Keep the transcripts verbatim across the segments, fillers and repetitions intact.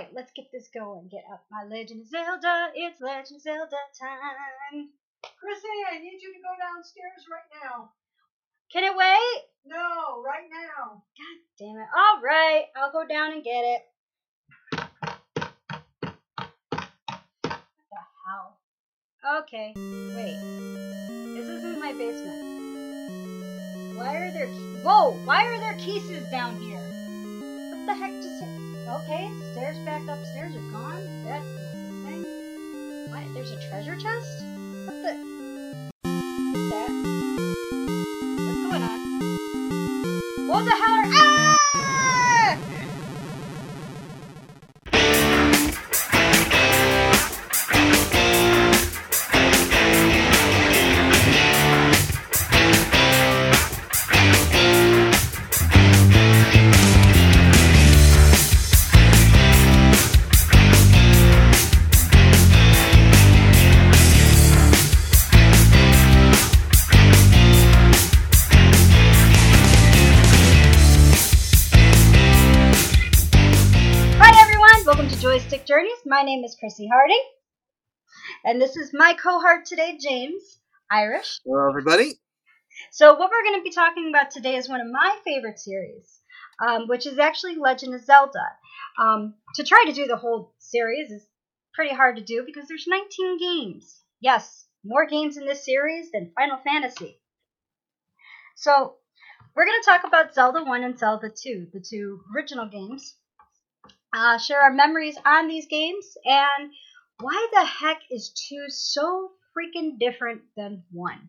right, let's get this going. Get up my Legend of Zelda. It's Legend of Zelda time. Chrissy, I need you to go downstairs right now. Can it wait? No, right now. God damn it. All right, I'll go down and get it. What the hell? Okay, wait. This is in my basement. Why are there... Ke- Whoa, why are there cases down here? What the heck just... Okay, stairs back upstairs are gone. That's not the thing. What? There's a treasure chest? What the... What's that? What's going on? What the hell are... Ah! Joystick Journeys. My name is Chrissy Harding, and this is my cohort today, James Irish. Hello, everybody. So what we're going to be talking about today is one of my favorite series, um, which is actually Legend of Zelda. Um, to try to do the whole series is pretty hard to do because there's nineteen games. Yes, more games in this series than Final Fantasy. So we're going to talk about Zelda one and Zelda two, the two original games. Uh, share our memories on these games, and why the heck is two so freaking different than one?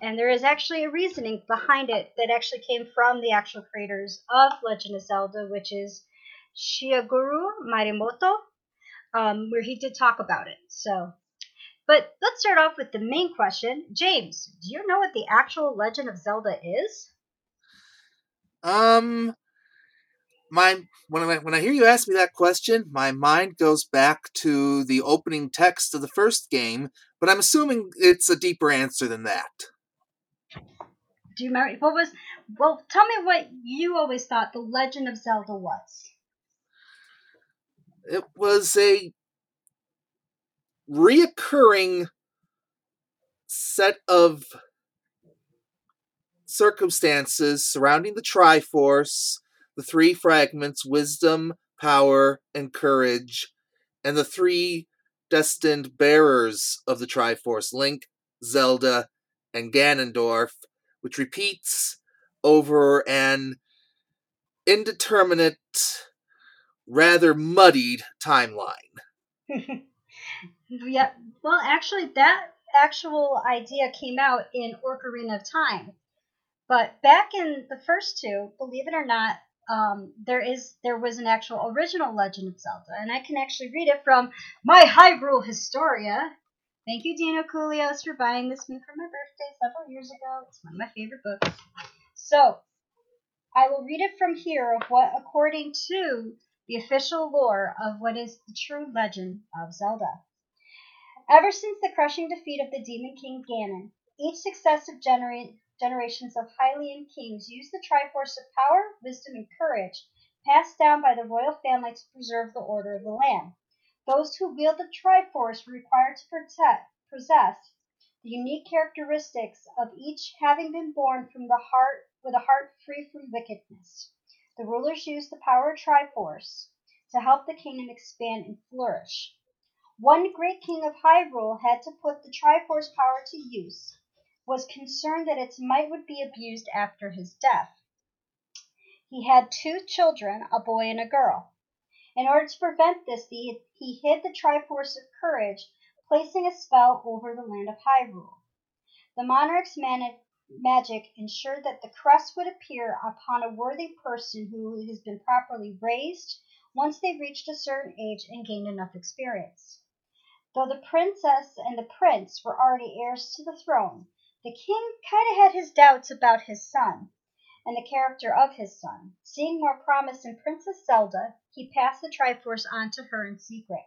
And there is actually a reasoning behind it that actually came from the actual creators of Legend of Zelda, which is Shigeru Miyamoto, um, where he did talk about it. So, but let's start off with the main question. James, do you know what the actual Legend of Zelda is? Um... My when I when I hear you ask me that question, my mind goes back to the opening text of the first game, but I'm assuming it's a deeper answer than that. Do you remember what was? Well, tell me what you always thought the Legend of Zelda was. It was a reoccurring set of circumstances surrounding the Triforce. The three fragments, wisdom, power, and courage, and the three destined bearers of the Triforce, Link, Zelda, and Ganondorf, which repeats over an indeterminate, rather muddied timeline. Yeah, well, actually, that actual idea came out in Ocarina of Time. But back in the first two, believe it or not, Um, there is there was an actual original Legend of Zelda, and I can actually read it from my Hyrule Historia. Thank you, Dino Coolios, for buying this me for my birthday several years ago. It's one of my favorite books. So, I will read it from here of what, according to the official lore of what is the true Legend of Zelda. Ever since the crushing defeat of the Demon King Ganon, each successive generation... Generations of Hylian kings used the Triforce of power, wisdom, and courage, passed down by the royal family to preserve the order of the land. Those who wield the Triforce were required to protect, possess the unique characteristics of each, having been born from the heart with a heart free from wickedness. The rulers used the power of Triforce to help the kingdom expand and flourish. One great king of Hyrule had to put the Triforce power to use. Was concerned that its might would be abused after his death. He had two children, a boy and a girl. In order to prevent this, he, he hid the Triforce of Courage, placing a spell over the land of Hyrule. The monarch's man- magic ensured that the crest would appear upon a worthy person who has been properly raised once they reached a certain age and gained enough experience. Though the princess and the prince were already heirs to the throne, the king kind of had his doubts about his son and the character of his son. Seeing more promise in Princess Zelda, he passed the Triforce on to her in secret.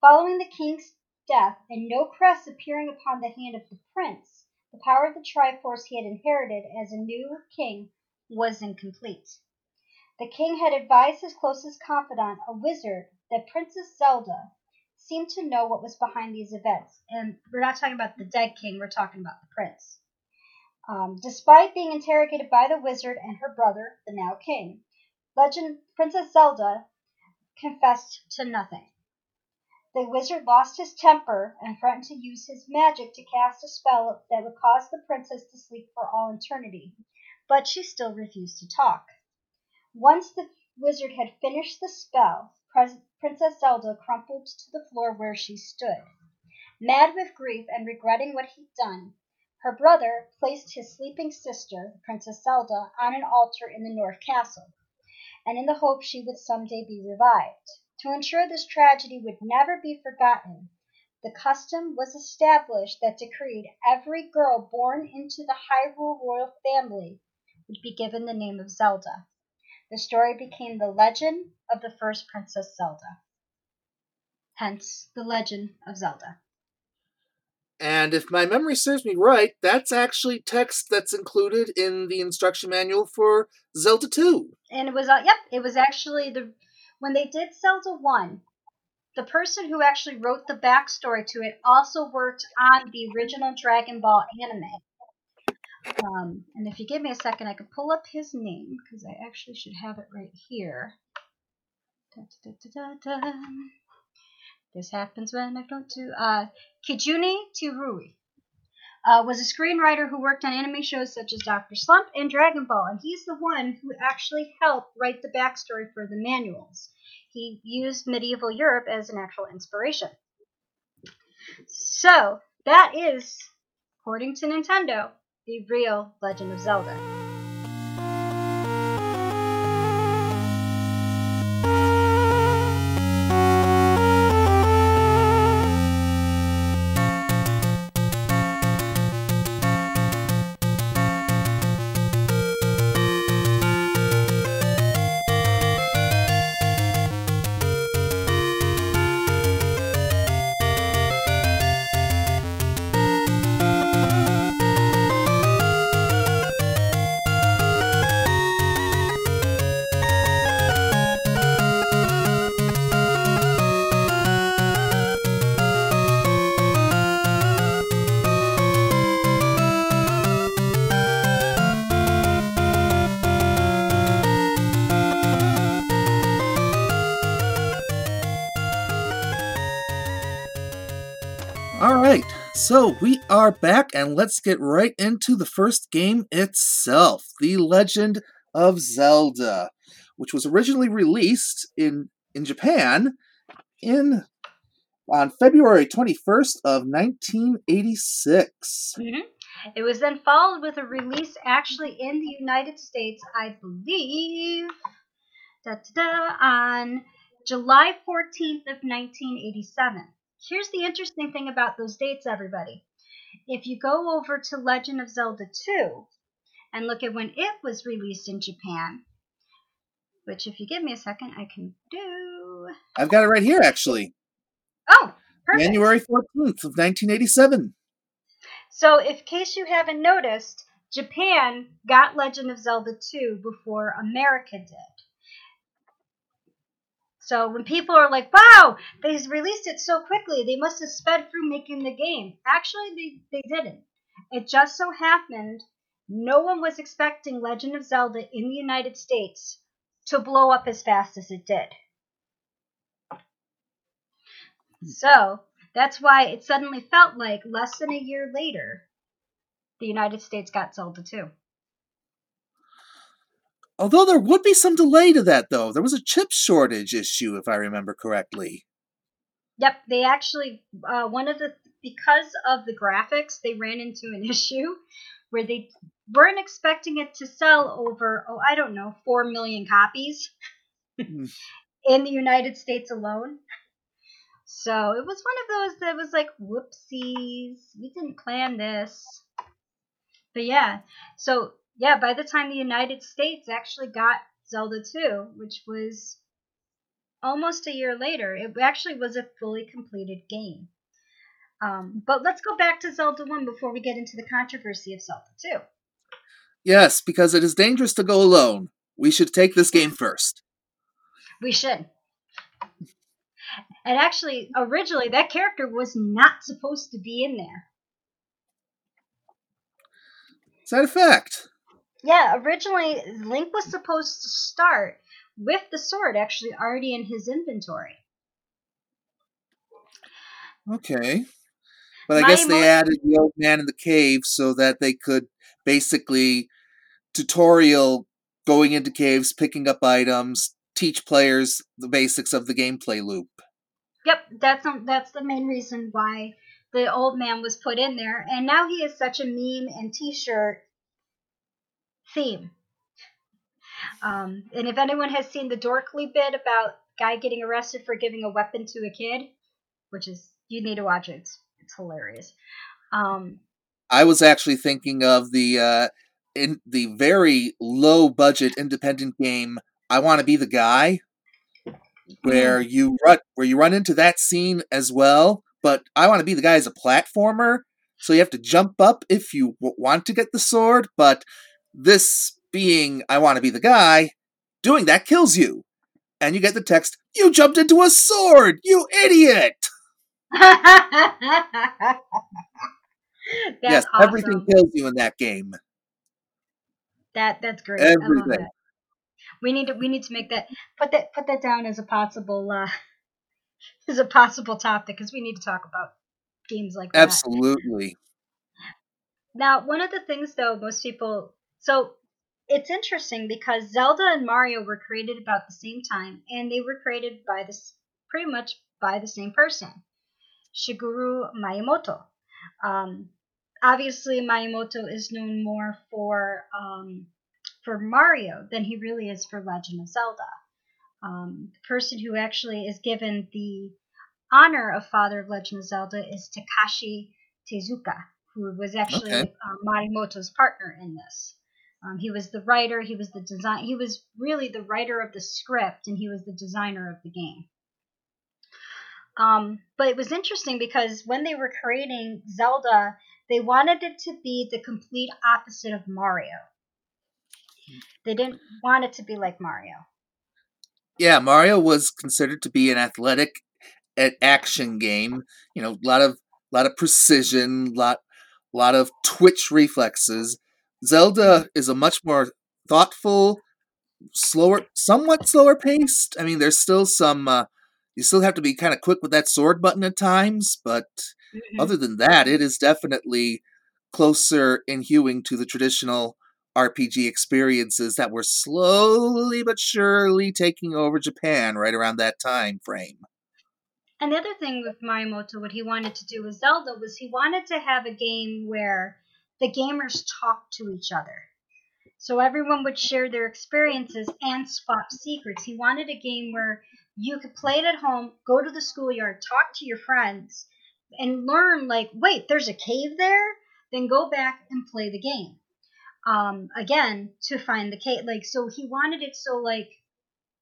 Following the king's death and no crest appearing upon the hand of the prince, the power of the Triforce he had inherited as a new king was incomplete. The king had advised his closest confidant, a wizard, that Princess Zelda seemed to know what was behind these events. And we're not talking about the dead king, we're talking about the prince. Um, despite being interrogated by the wizard and her brother, the now king, Legend Princess Zelda confessed to nothing. The wizard lost his temper and threatened to use his magic to cast a spell that would cause the princess to sleep for all eternity, but she still refused to talk. Once the wizard had finished the spell, Princess Zelda crumpled to the floor where she stood. Mad with grief and regretting what he'd done, her brother placed his sleeping sister, Princess Zelda, on an altar in the North Castle, and in the hope she would someday be revived. To ensure this tragedy would never be forgotten, the custom was established that decreed every girl born into the Hyrule royal family would be given the name of Zelda. The story became the legend of the first Princess Zelda. Hence, the Legend of Zelda. And if my memory serves me right, that's actually text that's included in the instruction manual for Zelda two. And it was, uh, yep, it was actually, the when they did Zelda one, the person who actually wrote the backstory to it also worked on the original Dragon Ball anime. Um, and if you give me a second, I can pull up his name, because I actually should have it right here. Da, da, da, da, da. This happens when I don't do... Uh, Kijuni Tirui uh, was a screenwriter who worked on anime shows such as Doctor Slump and Dragon Ball, and he's the one who actually helped write the backstory for the manuals. He used medieval Europe as an actual inspiration. So, that is, according to Nintendo, the real Legend of Zelda. So we are back, and let's get right into the first game itself, The Legend of Zelda, which was originally released in, in Japan in on February twenty-first of nineteen eighty-six. Mm-hmm. It was then followed with a release actually in the United States, I believe, da, da, da, on July fourteenth of nineteen eighty-seven. Here's the interesting thing about those dates, everybody. If you go over to Legend of Zelda two and look at when it was released in Japan, which if you give me a second, I can do. I've got it right here, actually. Oh, perfect. January fourteenth of nineteen eighty-seven. So in case you haven't noticed, Japan got Legend of Zelda two before America did. So when people are like, wow, they released it so quickly, they must have sped through making the game. Actually, they, they didn't. It just so happened no one was expecting Legend of Zelda in the United States to blow up as fast as it did. So that's why it suddenly felt like less than a year later, the United States got Zelda too. Although there would be some delay to that, though. There was a chip shortage issue, if I remember correctly. Yep, they actually, uh, one of the, because of the graphics, they ran into an issue where they weren't expecting it to sell over, oh, I don't know, four million copies in the United States alone. So it was one of those that was like, whoopsies, we didn't plan this. But yeah, so... Yeah, by the time the United States actually got Zelda two, which was almost a year later, it actually was a fully completed game. Um, but let's go back to Zelda one before we get into the controversy of Zelda two. Yes, because it is dangerous to go alone. We should take this game first. We should. And actually, originally, that character was not supposed to be in there. Is that a fact? Yeah, originally, Link was supposed to start with the sword actually already in his inventory. Okay. But I My guess they mo- added the old man in the cave so that they could basically tutorial going into caves, picking up items, teach players the basics of the gameplay loop. Yep, that's a, that's the main reason why the old man was put in there. And now he is such a meme and t-shirt theme. Um, and if anyone has seen the dorkly bit about guy getting arrested for giving a weapon to a kid, which is, you need to watch it. It's, it's hilarious. Um, I was actually thinking of the uh, in the very low budget independent game, I Want to Be the Guy, where you run where you run into that scene as well, but I Want to Be the Guy as a platformer, so you have to jump up if you w- want to get the sword, but this being I Want to Be the Guy, doing that kills you. And you get the text, "You jumped into a sword, you idiot!" Yes, awesome. Everything kills you in that game. That that's great. Everything. I love that. We need to we need to make that put that put that down as a possible uh, as a possible topic, because we need to talk about games like that. Absolutely. Now, one of the things though, most people so it's interesting because Zelda and Mario were created about the same time, and they were created by this pretty much by the same person, Shigeru Miyamoto. Um, obviously, Miyamoto is known more for. Um, for Mario than he really is for Legend of Zelda. Um, the person who actually is given the honor of Father of Legend of Zelda is Takashi Tezuka, who was actually okay. um, Miyamoto's partner in this. Um, he was the writer, he was the design, he was really the writer of the script, and he was the designer of the game. Um, but it was interesting because when they were creating Zelda, they wanted it to be the complete opposite of Mario. They didn't want it to be like Mario. Yeah, Mario was considered to be an athletic action game. You know, a lot of lot of precision, lot lot of twitch reflexes. Zelda is a much more thoughtful, slower, somewhat slower paced. I mean, there's still some. Uh, you still have to be kind of quick with that sword button at times, but mm-hmm. other than that, it is definitely closer in hewing to the traditional R P G experiences that were slowly but surely taking over Japan right around that time frame. And the other thing with Miyamoto, what he wanted to do with Zelda was he wanted to have a game where the gamers talked to each other. So everyone would share their experiences and swap secrets. He wanted a game where you could play it at home, go to the schoolyard, talk to your friends, and learn like, wait, there's a cave there? Then go back and play the game. Um, again, to find the cave. Like, so he wanted it so, like,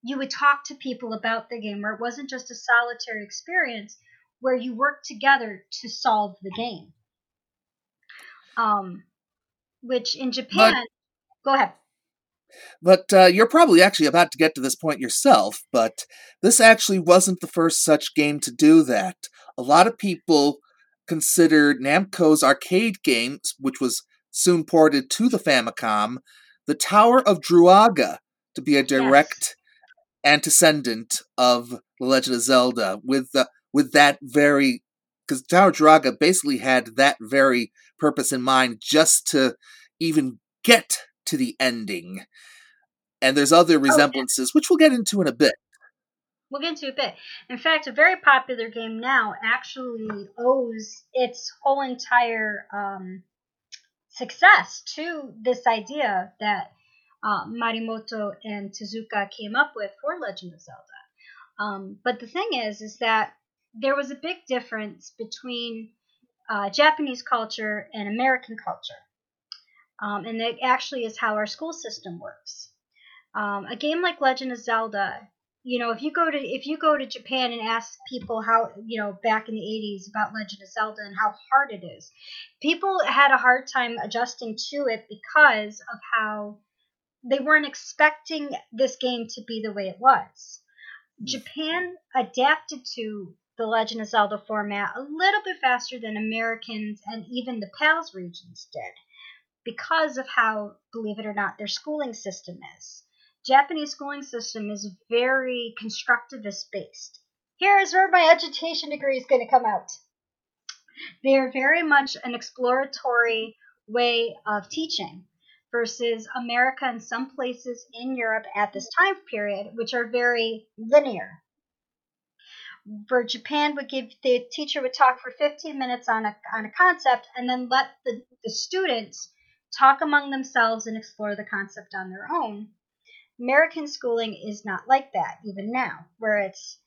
you would talk to people about the game, where it wasn't just a solitary experience, where you worked together to solve the game. Um, which in Japan, but, go ahead. But uh, you're probably actually about to get to this point yourself, but this actually wasn't the first such game to do that. A lot of people considered Namco's arcade games, which was soon ported to the Famicom, the Tower of Druaga to be a direct yes. antecedent of The Legend of Zelda, with the, with that very, because Tower of Druaga basically had that very purpose in mind, just to even get to the ending. And there's other resemblances, okay. which we'll get into in a bit. We'll get into a bit. In fact, a very popular game now actually owes its whole entire um, success to this idea that uh, Miyamoto and Tezuka came up with for Legend of Zelda. Um, but the thing is, is that there was a big difference between uh, Japanese culture and American culture. Um, and that actually is how our school system works. Um, a game like Legend of Zelda, you know, if you go to if you go to Japan and ask people how, you know, back in the eighties about Legend of Zelda and how hard it is, people had a hard time adjusting to it because of how they weren't expecting this game to be the way it was. Japan adapted to the Legend of Zelda format a little bit faster than Americans and even the PALS regions did, because of how, believe it or not, their schooling system is. Japanese schooling system is very constructivist based. Here is where my education degree is going to come out. They are very much an exploratory way of teaching versus America and some places in Europe at this time period, which are very linear. Where Japan would give, the teacher would talk for fifteen minutes on a on a concept and then let the, the students talk among themselves and explore the concept on their own. American schooling is not like that, even now, where it's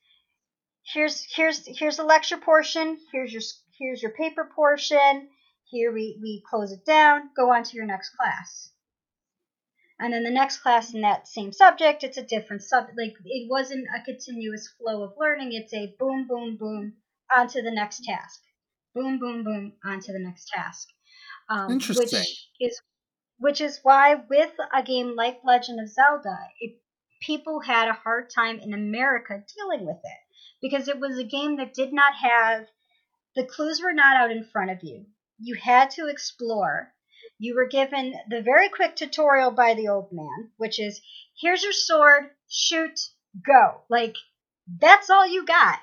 here's here's here's a lecture portion, here's your here's your paper portion, here we, we close it down, go on to your next class. And then the next class in that same subject, it's a different subject. Like, it wasn't a continuous flow of learning. It's a boom, boom, boom, onto the next task. Boom, boom, boom, onto the next task. Um, Interesting. Which is, which is why with a game like Legend of Zelda, it, people had a hard time in America dealing with it. Because it was a game that did not have, the clues were not out in front of you. You had to explore. You were given the very quick tutorial by the old man, which is, here's your sword, shoot, go. Like, that's all you got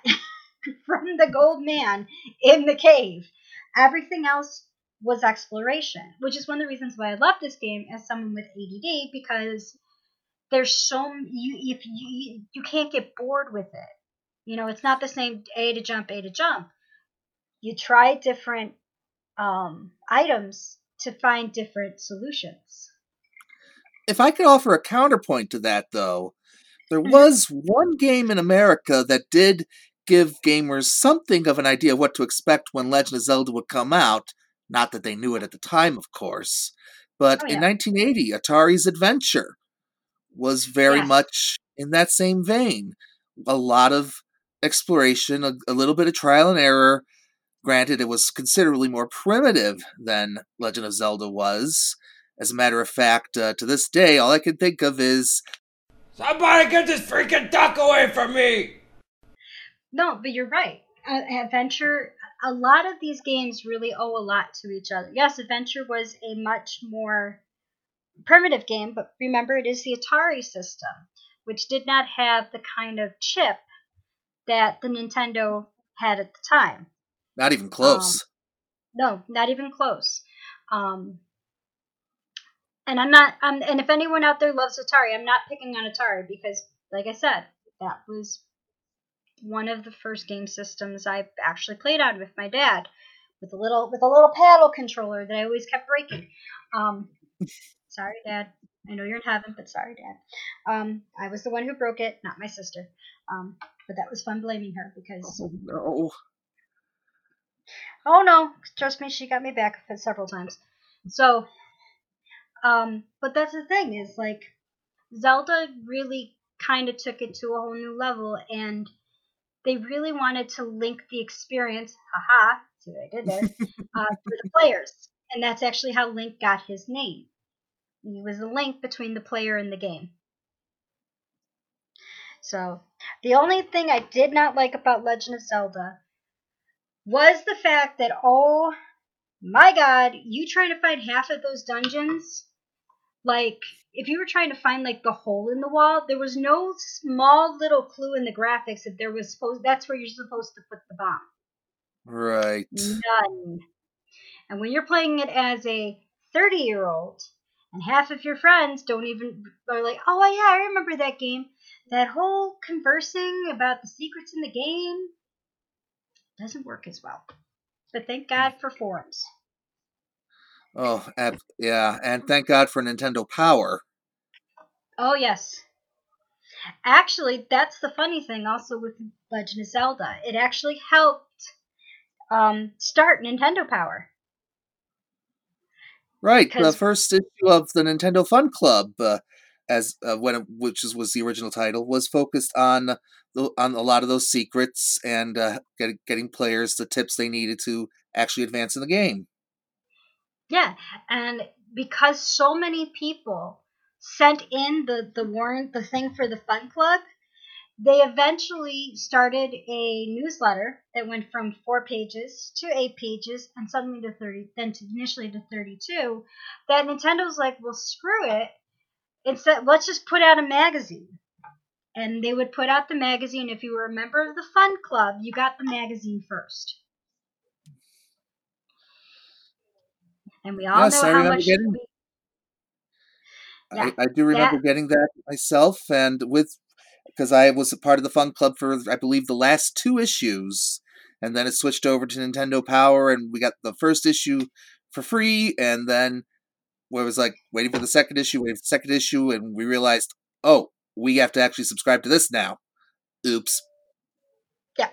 from the old man in the cave. Everything else was exploration, which is one of the reasons why I love this game as someone with A D D, because there's so, you, if you, you can't get bored with it. You know, it's not the same A to jump, A to jump. You try different um, items to find different solutions. If I could offer a counterpoint to that, though, there was one game in America that did give gamers something of an idea of what to expect when Legend of Zelda would come out. Not that they knew it at the time, of course, but oh, yeah. in nineteen eighty, Atari's Adventure was very yeah. much in that same vein. A lot of exploration, a, a little bit of trial and error. Granted, it was considerably more primitive than Legend of Zelda was. As a matter of fact, uh, to this day, all I can think of is, somebody get this freaking duck away from me! No, but you're right. Uh, Adventure, a lot of these games really owe a lot to each other. Yes, Adventure was a much more primitive game, but remember, it is the Atari system, which did not have the kind of chip that the Nintendo had at the time. Not even close. Um, no, not even close. Um, and I'm not. Um, and if anyone out there loves Atari, I'm not picking on Atari because, like I said, that was one of the first game systems I actually played on with my dad, with a little with a little paddle controller that I always kept breaking. Um, sorry, Dad. I know you're in heaven, but sorry, Dad. Um, I was the one who broke it, not my sister. Um, but that was fun blaming her because. Oh no. Oh no, trust me, she got me back several times. So, um, but that's the thing is, like, Zelda really kind of took it to a whole new level, and they really wanted to link the experience, haha, see what I did there, uh, for the players. And that's actually how Link got his name. He was the link between the player and the game. So, the only thing I did not like about Legend of Zelda was the fact that, oh my god, you trying to find half of those dungeons, like, if you were trying to find, like, the hole in the wall, there was no small little clue in the graphics that there was supposed, that's where you're supposed to put the bomb. Right. None. And when you're playing it as a thirty-year-old, and half of your friends don't even, are like, oh yeah, I remember that game. That whole conversing about the secrets in the game doesn't work as well, but thank God for forums. Oh, ab- yeah, and thank God for Nintendo Power. Oh, yes. Actually, that's the funny thing also with Legend of Zelda. It actually helped um, start Nintendo Power. Right, because the first issue of the Nintendo Fun Club, uh, as uh, when it, which is, was the original title, was focused on on a lot of those secrets and uh, get, getting players the tips they needed to actually advance in the game. Yeah, and because so many people sent in the, the warrant, the thing for the Fun Club, They eventually started a newsletter that went from four pages to eight pages and suddenly to thirty, then to initially to thirty-two, that Nintendo's like, well, screw it. Instead, let's just put out a magazine. And they would put out the magazine. If you were a member of the Fun Club, you got the magazine first. And we all yes, know I how much... Getting... We... Yeah, I, I do remember that... getting that myself, and with... because I was a part of the Fun Club for, I believe, the last two issues. And then it switched over to Nintendo Power, and we got the first issue for free. And then well, it was like waiting for the second issue, waiting for the second issue, and we realized, oh, we have to actually subscribe to this now. Oops. Yeah.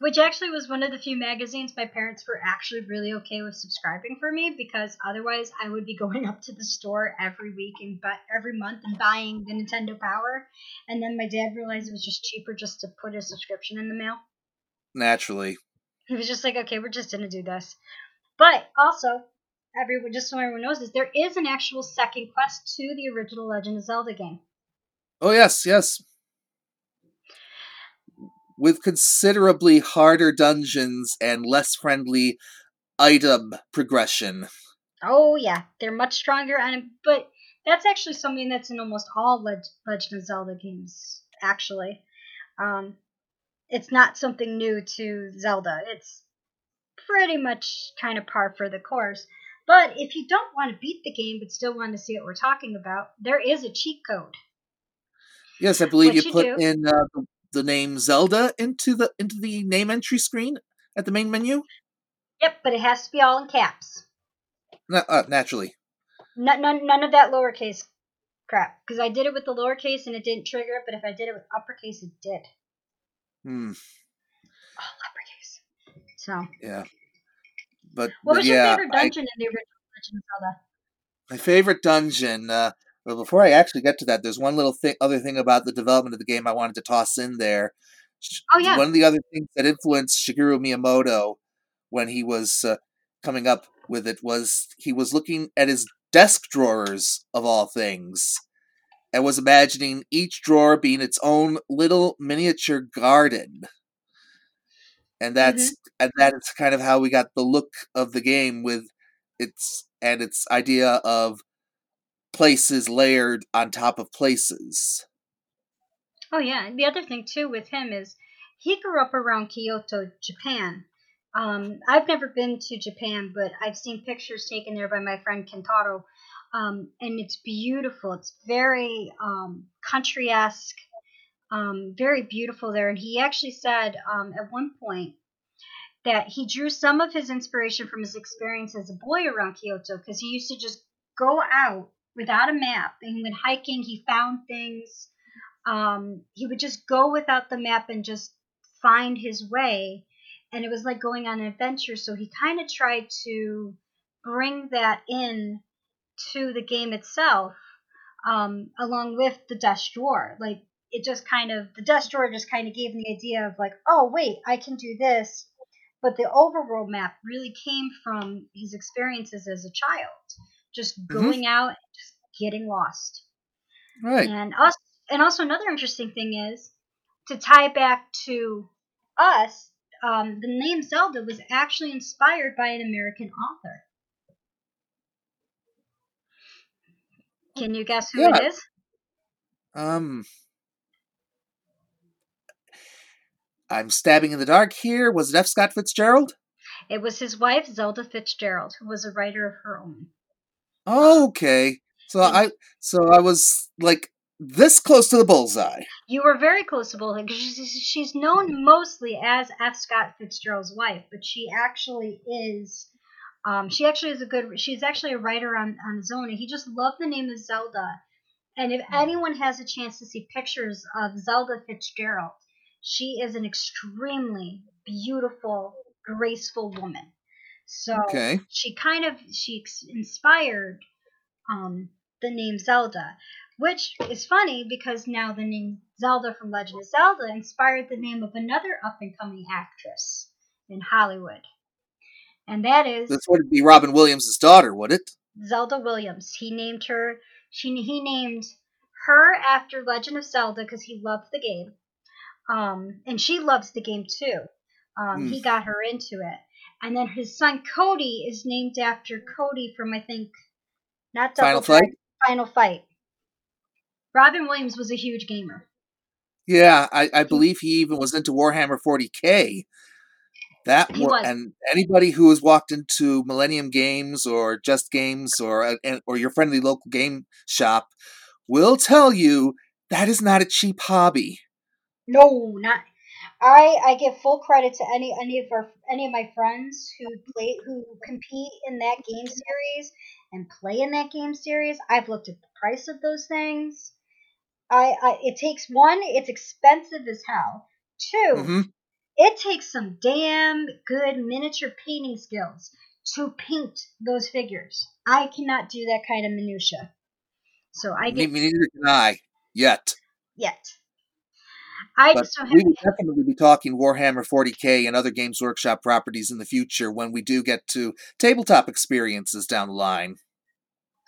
Which actually was one of the few magazines my parents were actually really okay with subscribing for me, because otherwise I would be going up to the store every week and bu- every month and buying the Nintendo Power. And then my dad realized it was just cheaper just to put a subscription in the mail. Naturally. He was just like, okay, we're just going to do this. But also, everyone, just so everyone knows this, there is an actual second quest to the original Legend of Zelda game. Oh, yes, yes. With considerably harder dungeons and less friendly item progression. Oh, yeah. They're much stronger. And but that's actually something that's in almost all Leg- Legend of Zelda games, actually. Um, it's not something new to Zelda. It's pretty much kind of par for the course. But if you don't want to beat the game but still want to see what we're talking about, there is a cheat code. Yes, I believe you, you put do, in... Uh, the name Zelda into the into the name entry screen at the main menu? Yep, but it has to be all in caps. No, uh, naturally. No, none, none of that lowercase crap. Because I did it with the lowercase and it didn't trigger it, but if I did it with uppercase, it did. Hmm. All uppercase. So. Yeah. But What but, was your yeah, favorite dungeon I, in the original Legend of Zelda? My favorite dungeon... Uh, But before I actually get to that, there's one little thing, other thing about the development of the game I wanted to toss in there. Oh, yeah. One of the other things that influenced Shigeru Miyamoto when he was uh, coming up with it was he was looking at his desk drawers, of all things, and was imagining each drawer being its own little miniature garden. And that's mm-hmm. and that is kind of how we got the look of the game with its and its idea of places layered on top of places. Oh yeah, and the other thing too with him is he grew up around Kyoto, Japan. Um, I've never been to Japan, but I've seen pictures taken there by my friend Kentaro, um, and it's beautiful. It's very um, country-esque, um, very beautiful there. And he actually said um, at one point that he drew some of his inspiration from his experience as a boy around Kyoto, because he used to just go out without a map, and when hiking, he found things. Um, he would just go without the map and just find his way, and it was like going on an adventure. So he kind of tried to bring that in to the game itself, um, along with the desk drawer. Like it just kind of the desk drawer just kind of gave him the idea of like, oh wait, I can do this. But the overworld map really came from his experiences as a child. Just going mm-hmm. out and just getting lost. Right. And also, and also another interesting thing is, to tie back to us, um, the name Zelda was actually inspired by an American author. Can you guess who yeah. it is? Um, I'm stabbing in the dark here. Was it F. Scott Fitzgerald? It was his wife, Zelda Fitzgerald, who was a writer of her own. Oh, okay. So I so I was like this close to the bullseye. You were very close to bullseye. She's known mostly as F. Scott Fitzgerald's wife, but she actually is um, she actually is a good she's actually a writer on, on his own, and he just loved the name of Zelda. And if anyone has a chance to see pictures of Zelda Fitzgerald, she is an extremely beautiful, graceful woman. So okay. she kind of, she inspired um, the name Zelda, which is funny because now the name Zelda from Legend of Zelda inspired the name of another up-and-coming actress in Hollywood. And that is... This would be Robin Williams' daughter, would it? Zelda Williams. He named her, she he named her after Legend of Zelda because he loved the game. Um, and she loves the game too. Um, mm. He got her into it. And then his son Cody is named after Cody from, I think, not Double Final Fight. Final Fight. Robin Williams was a huge gamer. Yeah, I, I believe he even was into Warhammer forty K. That he was. And anybody who has walked into Millennium Games or Just Games or or your friendly local game shop will tell you that is not a cheap hobby. No, not. I, I give full credit to any any of our any of my friends who play who compete in that game series and play in that game series. I've looked at the price of those things. I, I it takes one, it's expensive as hell. Two, mm-hmm. it takes some damn good miniature painting skills to paint those figures. I cannot do that kind of minutia. So I get me neither can I yet. Yet. I but just don't we will definitely be talking Warhammer forty K and other Games Workshop properties in the future when we do get to tabletop experiences down the line.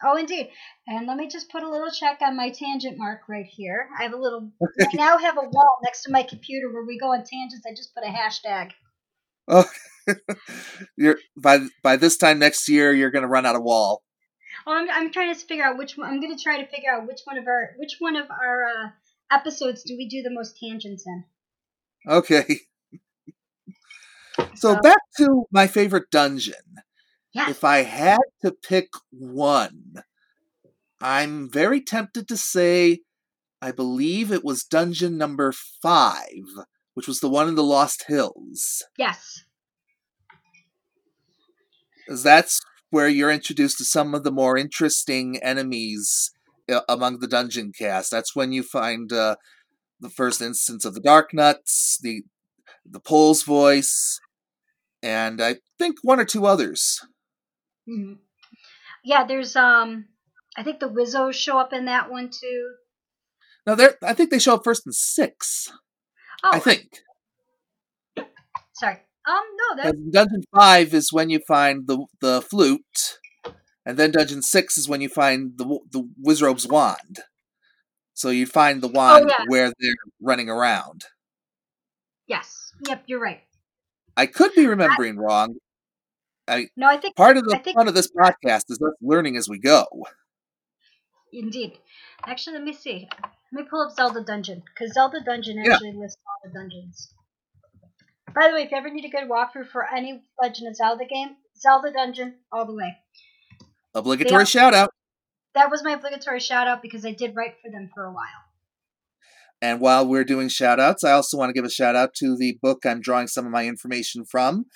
Oh, indeed. And let me just put a little check on my tangent mark right here. I have a little. I now have a wall next to my computer where we go on tangents. I just put a hashtag. Oh, you're by by this time next year, you're going to run out of wall. Oh, I'm I'm trying to figure out which one. I'm going to try to figure out which one of our which one of our. Uh, episodes do we do the most tangents in. Okay. So, so back to my favorite dungeon. Yeah. If I had to pick one, I'm very tempted to say I believe it was dungeon number five, which was the one in the Lost Hills. Yes. Because that's where you're introduced to some of the more interesting enemies among the dungeon cast. That's when you find uh, the first instance of the Dark Nuts, the the Pole's Voice, and I think one or two others. Mm-hmm. Yeah, there's um, I think the Wizzos show up in that one too. No, they I think they show up first in six. Oh, I think. Sorry. Um, no. That's... Dungeon five is when you find the the flute. And then Dungeon six is when you find the the Wizrobe's wand. So you find the wand oh, yeah. where they're running around. Yes. Yep, you're right. I could be remembering I, wrong. I, no, I think part of the think, fun of this podcast is us learning as we go. Indeed. Actually, let me see. Let me pull up Zelda Dungeon, because Zelda Dungeon actually yeah. lists all the dungeons. By the way, if you ever need a good walkthrough for any Legend of Zelda game, Zelda Dungeon all the way. Obligatory shout out. That was my obligatory shout out because I did write for them for a while. And while we're doing shout outs, I also want to give a shout out to the book I'm drawing some of my information from.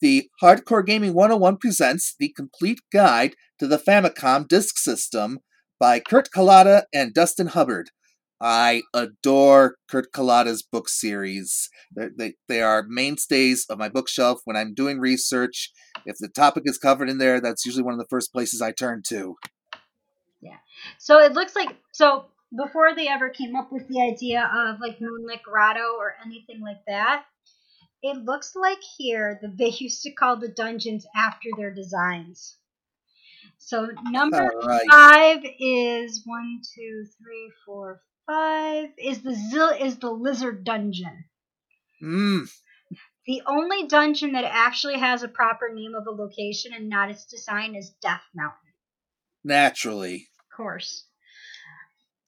The Hardcore Gaming one oh one presents The Complete Guide to the Famicom Disk System by Kurt Kalata and Dustin Hubbard. I adore Kurt Kalata's book series. They're, they they are mainstays of my bookshelf when I'm doing research. If the topic is covered in there, that's usually one of the first places I turn to. Yeah. So it looks like, so before they ever came up with the idea of like Moonlit Grotto or anything like that, it looks like here that they used to call the dungeons after their designs. So number right. five is one, two, three, four, five. Five is the zil- is the lizard dungeon. Mm. The only dungeon that actually has a proper name of a location and not its design is Death Mountain. Naturally. Of course.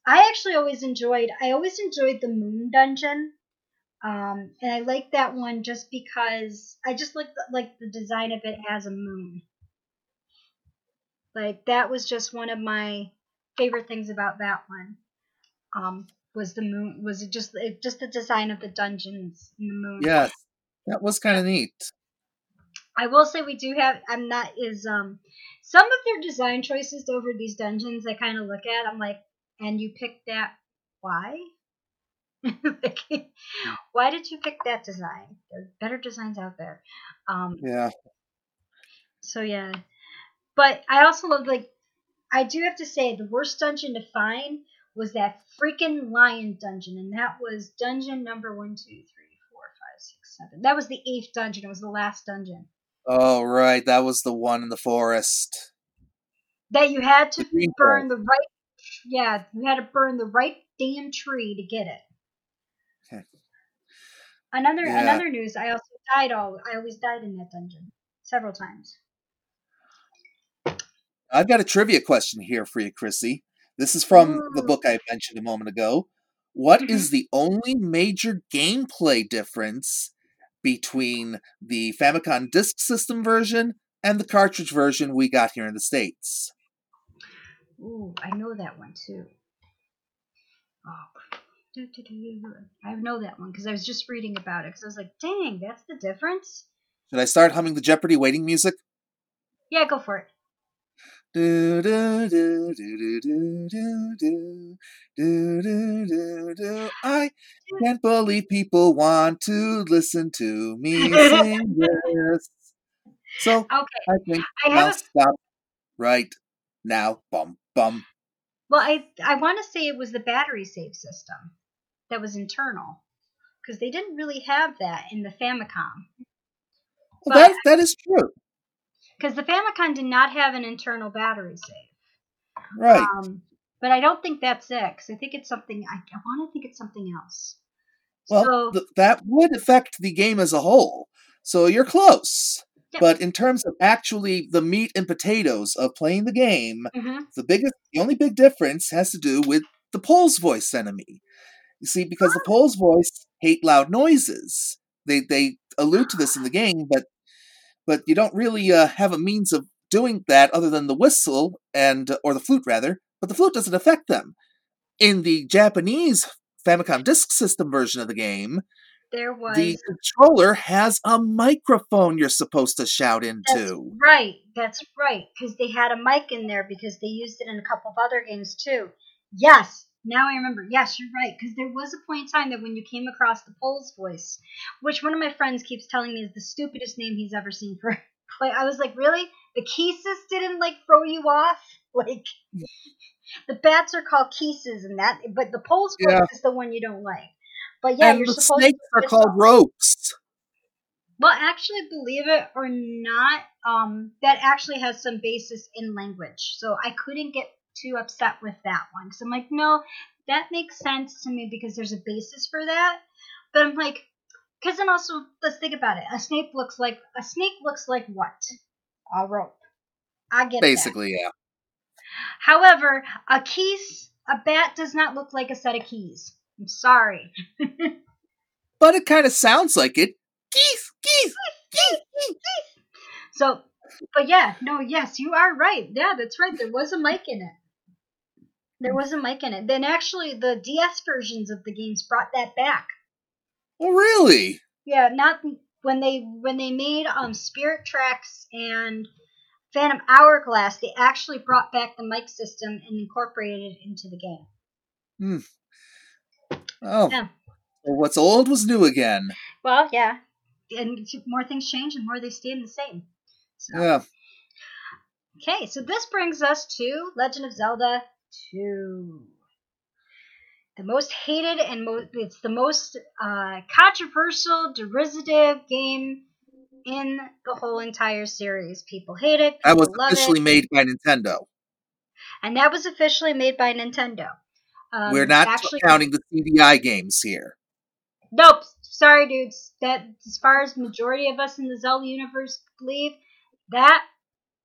I actually always enjoyed, I always enjoyed the moon dungeon. Um, and I like that one just because I just like the, like the design of it as a moon. Like that was just one of my favorite things about that one. Um, was the moon? Was it just it, just the design of the dungeons and the moon? Yes, that was kind of neat. I will say we do have. I'm not is um some of their design choices over these dungeons. I kind of look at. I'm like, and you picked that? Why? like, why did you pick that design? There's better designs out there. Um, yeah. So yeah, but I also love like I do have to say the worst dungeon to find was that freaking lion dungeon, and that was dungeon number one, two, three, four, five, six, seven. That was the eighth dungeon. It was the last dungeon. Oh, right. That was the one in the forest. That you had to burn the right Yeah, you had to burn the right damn tree to get it. another yeah. another news, I also died all I always died in that dungeon several times. I've got a trivia question here for you, Chrissy. This is from Ooh. the book I mentioned a moment ago. What mm-hmm. is the only major gameplay difference between the Famicom Disk System version and the cartridge version we got here in the States? Ooh, I know that one too. Oh, do, do, do, do. I know that one because I was just reading about it. Because I was like, dang, that's the difference? Should I start humming the Jeopardy waiting music? Yeah, go for it. Do do do do do do do do do do do. I can't believe people want to listen to me sing this. So okay. I think I I'll have... stop right now. Bum bum. Well, I I want to say it was the battery save system that was internal because they didn't really have that in the Famicom. Well, that that is true. Because the Famicom did not have an internal battery save. Right. Um, but I don't think that's it, because I think it's something, I, I want to think it's something else. Well, so, th- that would affect the game as a whole. So you're close. Yep. But in terms of actually the meat and potatoes of playing the game, mm-hmm. the biggest, the only big difference has to do with the Pole's voice enemy. You see, because oh. the Pole's voice hate loud noises. They, they allude to this in the game, but But you don't really uh, have a means of doing that other than the whistle, and uh, or the flute, rather. But the flute doesn't affect them. In the Japanese Famicom Disk System version of the game, there was... the controller has a microphone you're supposed to shout into. That's right, that's right. Because they had a mic in there because they used it in a couple of other games, too. Yes, now I remember. Yes, you're right. Because there was a point in time that when you came across the Pole's voice, which one of my friends keeps telling me is the stupidest name he's ever seen for play. I was like, really? The Kisses didn't like throw you off? Like the bats are called Kisses and that, but the Pole's voice yeah. is the one you don't like. But yeah, and you're the supposed snakes to are called ropes. Well, actually, believe it or not, um, that actually has some basis in language. So I couldn't get too upset with that one. So I'm like, no, that makes sense to me because there's a basis for that. But I'm like, because then also, let's think about it. A snake looks like, a snake looks like what? A rope. I get it. Basically, that. yeah. However, a keys, a bat does not look like a set of keys. I'm sorry. But it kind of sounds like it. Keys, keys, keys, keys. So, but yeah, no, yes, you are right. Yeah, that's right. There was a mic in it. There was a mic in it. Then actually, the D S versions of the games brought that back. Oh, really? Yeah, not when they when they made um Spirit Tracks and Phantom Hourglass, they actually brought back the mic system and incorporated it into the game. Hmm. Oh. Yeah. Well, what's old was new again. Well, yeah, and more things change, and more they stay the same. So. Yeah. Okay, so this brings us to Legend of Zelda. Two. The most hated and mo- it's the most uh, controversial, derisive game in the whole entire series. People hate it. People that was love officially it. made by Nintendo. And that was officially made by Nintendo. Um, We're not actually- counting the C D I games here. Nope. Sorry, dudes. That, as far as majority of us in the Zelda universe believe, that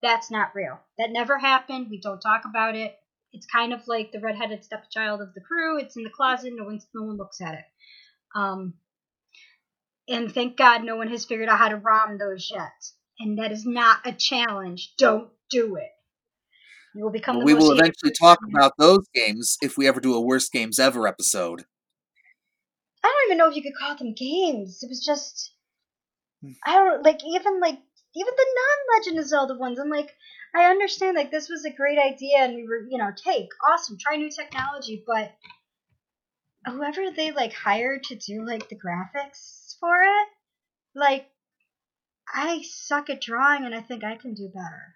that's not real. That never happened. We don't talk about it. It's kind of like the redheaded stepchild of the crew. It's in the closet. No one, no one looks at it. Um, and thank God no one has figured out how to ROM those yet. And that is not a challenge. Don't do it. You will become. Well, the we most will eventually talk about those games if we ever do a Worst Games Ever episode. I don't even know if you could call them games. It was just, I don't like even like even the non-Legend of Zelda ones. I'm like. I understand, like, this was a great idea, and we were, you know, take, awesome, try new technology, but whoever they, like, hired to do, like, the graphics for it, like, I suck at drawing, and I think I can do better.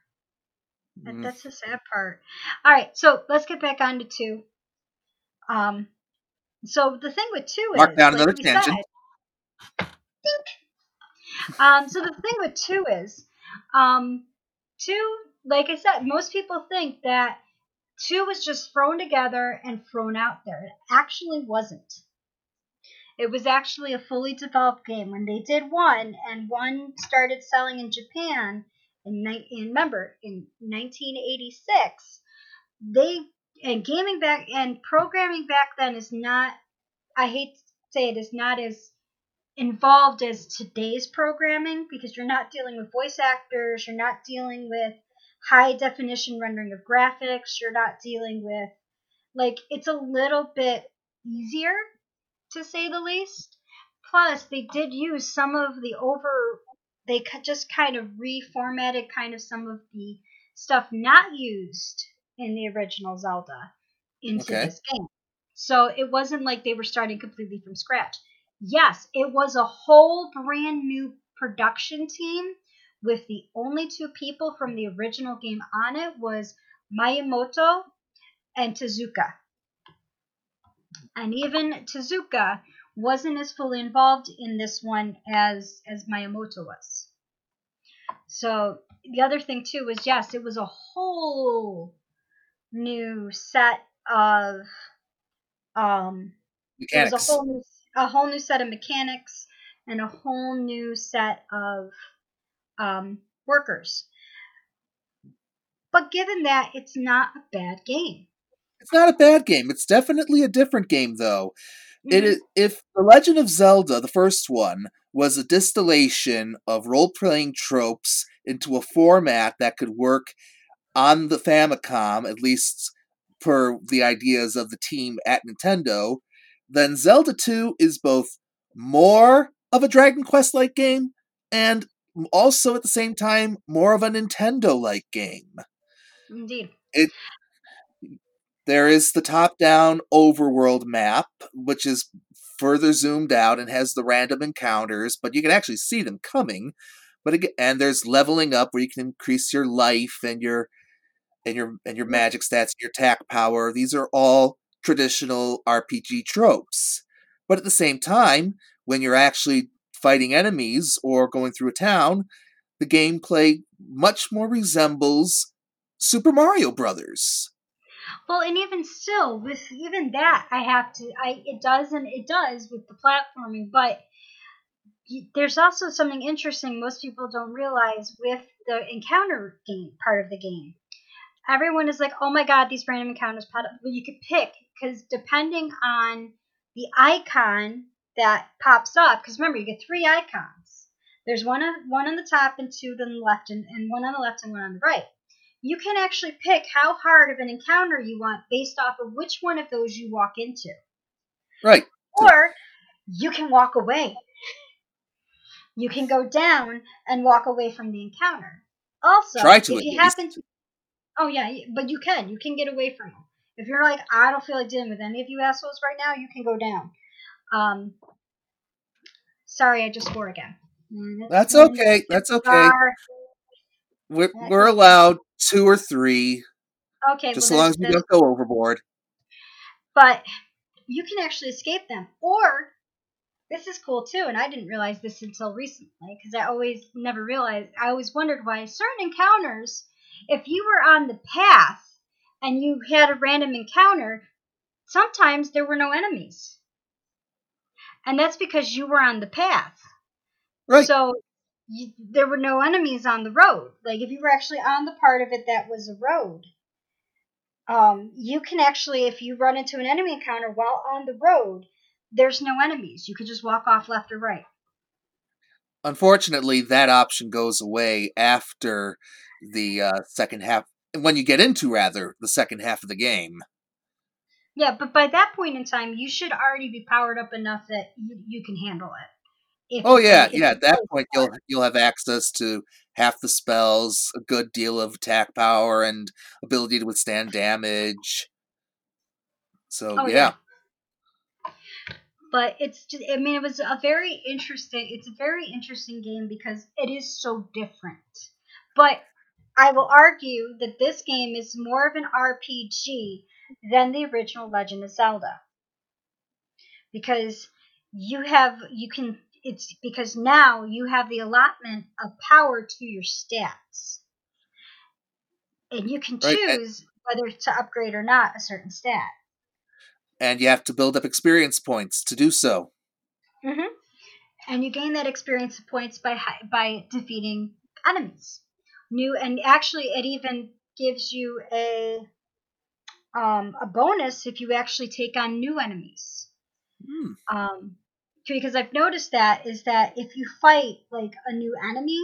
Mm. And that's the sad part. All right, so let's get back on to two. Um, so the thing with two Mark is... Mark down like another tangent. Said, um, so the thing with two is, um, two... Like I said, most people think that Two was just thrown together and thrown out there. It actually wasn't. It was actually a fully developed game. When they did one, and one started selling in Japan, and, and remember, in nineteen eighty-six, they, and gaming back, and programming back then is not, I hate to say it, is not as involved as today's programming, because you're not dealing with voice actors, you're not dealing with high definition rendering of graphics, you're not dealing with, like, it's a little bit easier, to say the least. Plus, they did use some of the over, they just kind of reformatted kind of some of the stuff not used in the original Zelda into okay. this game. So it wasn't like they were starting completely from scratch. Yes, it was a whole brand new production team, with the only two people from the original game on it was Miyamoto and Tezuka. And even Tezuka wasn't as fully involved in this one as, as Miyamoto was. So the other thing, too, was, yes, it was a whole new set of... Um, mechanics. It was a whole new, a whole new set of mechanics and a whole new set of... Um, workers. But given that, it's not a bad game. It's not a bad game. It's definitely a different game, though. Mm-hmm. It is, if The Legend of Zelda, the first one, was a distillation of role-playing tropes into a format that could work on the Famicom, at least per the ideas of the team at Nintendo, then Zelda two is both more of a Dragon Quest-like game and also, at the same time, more of a Nintendo-like game. Indeed. It, there is the top-down overworld map, which is further zoomed out and has the random encounters, but you can actually see them coming. But again, and there's leveling up where you can increase your life and your and your and your magic stats, your attack power. These are all traditional R P G tropes. But at the same time, when you're actually fighting enemies or going through a town, the gameplay much more resembles Super Mario Brothers. Well, and even still, with even that, I have to. I it does and it does with the platforming, but there's also something interesting most people don't realize with the encounter game part of the game. Everyone is like, "Oh my God, these random encounters!" But you could pick, because depending on the icon that pops up, because remember, you get three icons. There's one on, one on the top and two on the left, and, and one on the left and one on the right. You can actually pick how hard of an encounter you want based off of which one of those you walk into. Right. Or you can walk away. You can go down and walk away from the encounter. Also, Try to if you least. happen to... Oh, yeah, but you can. You can get away from them. If you're like, I don't feel like dealing with any of you assholes right now, you can go down. Um, sorry, I just swore again. That's okay. That's okay. We're, we're allowed two or three. Okay. Just well, as long as you don't go overboard. But you can actually escape them. Or, this is cool too, and I didn't realize this until recently, because I always never realized, I always wondered why certain encounters, if you were on the path and you had a random encounter, sometimes there were no enemies. And that's because you were on the path. Right. So you, there were no enemies on the road. Like, if you were actually on the part of it that was a road, um, you can actually, if you run into an enemy encounter while on the road, there's no enemies. You could just walk off left or right. Unfortunately, that option goes away after the uh, second half, when you get into, rather, the second half of the game. Yeah, but by that point in time, you should already be powered up enough that you, you can handle it. If, oh, yeah, yeah. At that point, you'll you'll have access to half the spells, a good deal of attack power, and ability to withstand damage. So, oh, yeah. yeah. But it's just, I mean, it was a very interesting, it's a very interesting game because it is so different. But I will argue that this game is more of an R P G than the original Legend of Zelda, because you have you can it's because now you have the allotment of power to your stats, and you can right. choose whether to upgrade or not a certain stat. And you have to build up experience points to do so. Mm-hmm. And you gain that experience points by by defeating enemies. New and actually, it even gives you a um, a bonus if you actually take on new enemies. Hmm. Um, because I've noticed that is that if you fight like a new enemy,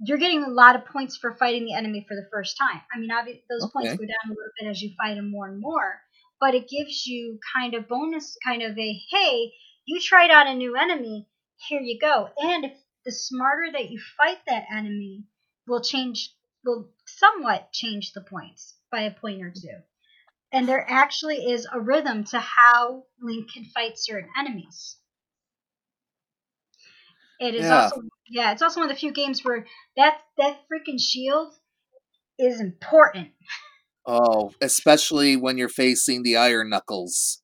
you're getting a lot of points for fighting the enemy for the first time. I mean, obviously those okay. points go down a little bit as you fight them more and more, but it gives you kind of bonus, kind of a, hey, you tried out a new enemy, here you go. And if the smarter that you fight that enemy will change, will somewhat change the points by a point or two. And there actually is a rhythm to how Link can fight certain enemies. It is yeah. also, yeah, it's also one of the few games where that that freaking shield is important. Oh, especially when you're facing the Iron Knuckles.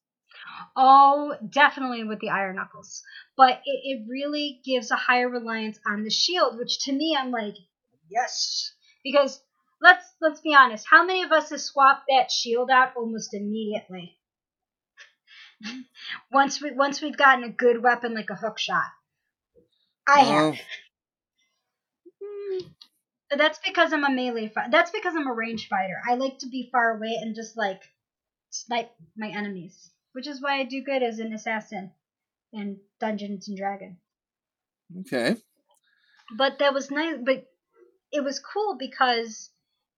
Oh, definitely with the Iron Knuckles. But it, it really gives a higher reliance on the shield, which to me, I'm like, yes. Because let's let's be honest, how many of us have swapped that shield out almost immediately? once we once we've gotten a good weapon like a hook shot. I have. Uh, but that's because I'm a melee fighter. That's because I'm a range fighter. I like to be far away and just, like, snipe my enemies. Which is why I do good as an assassin in Dungeons and Dragons. Okay. But that was nice. But it was cool because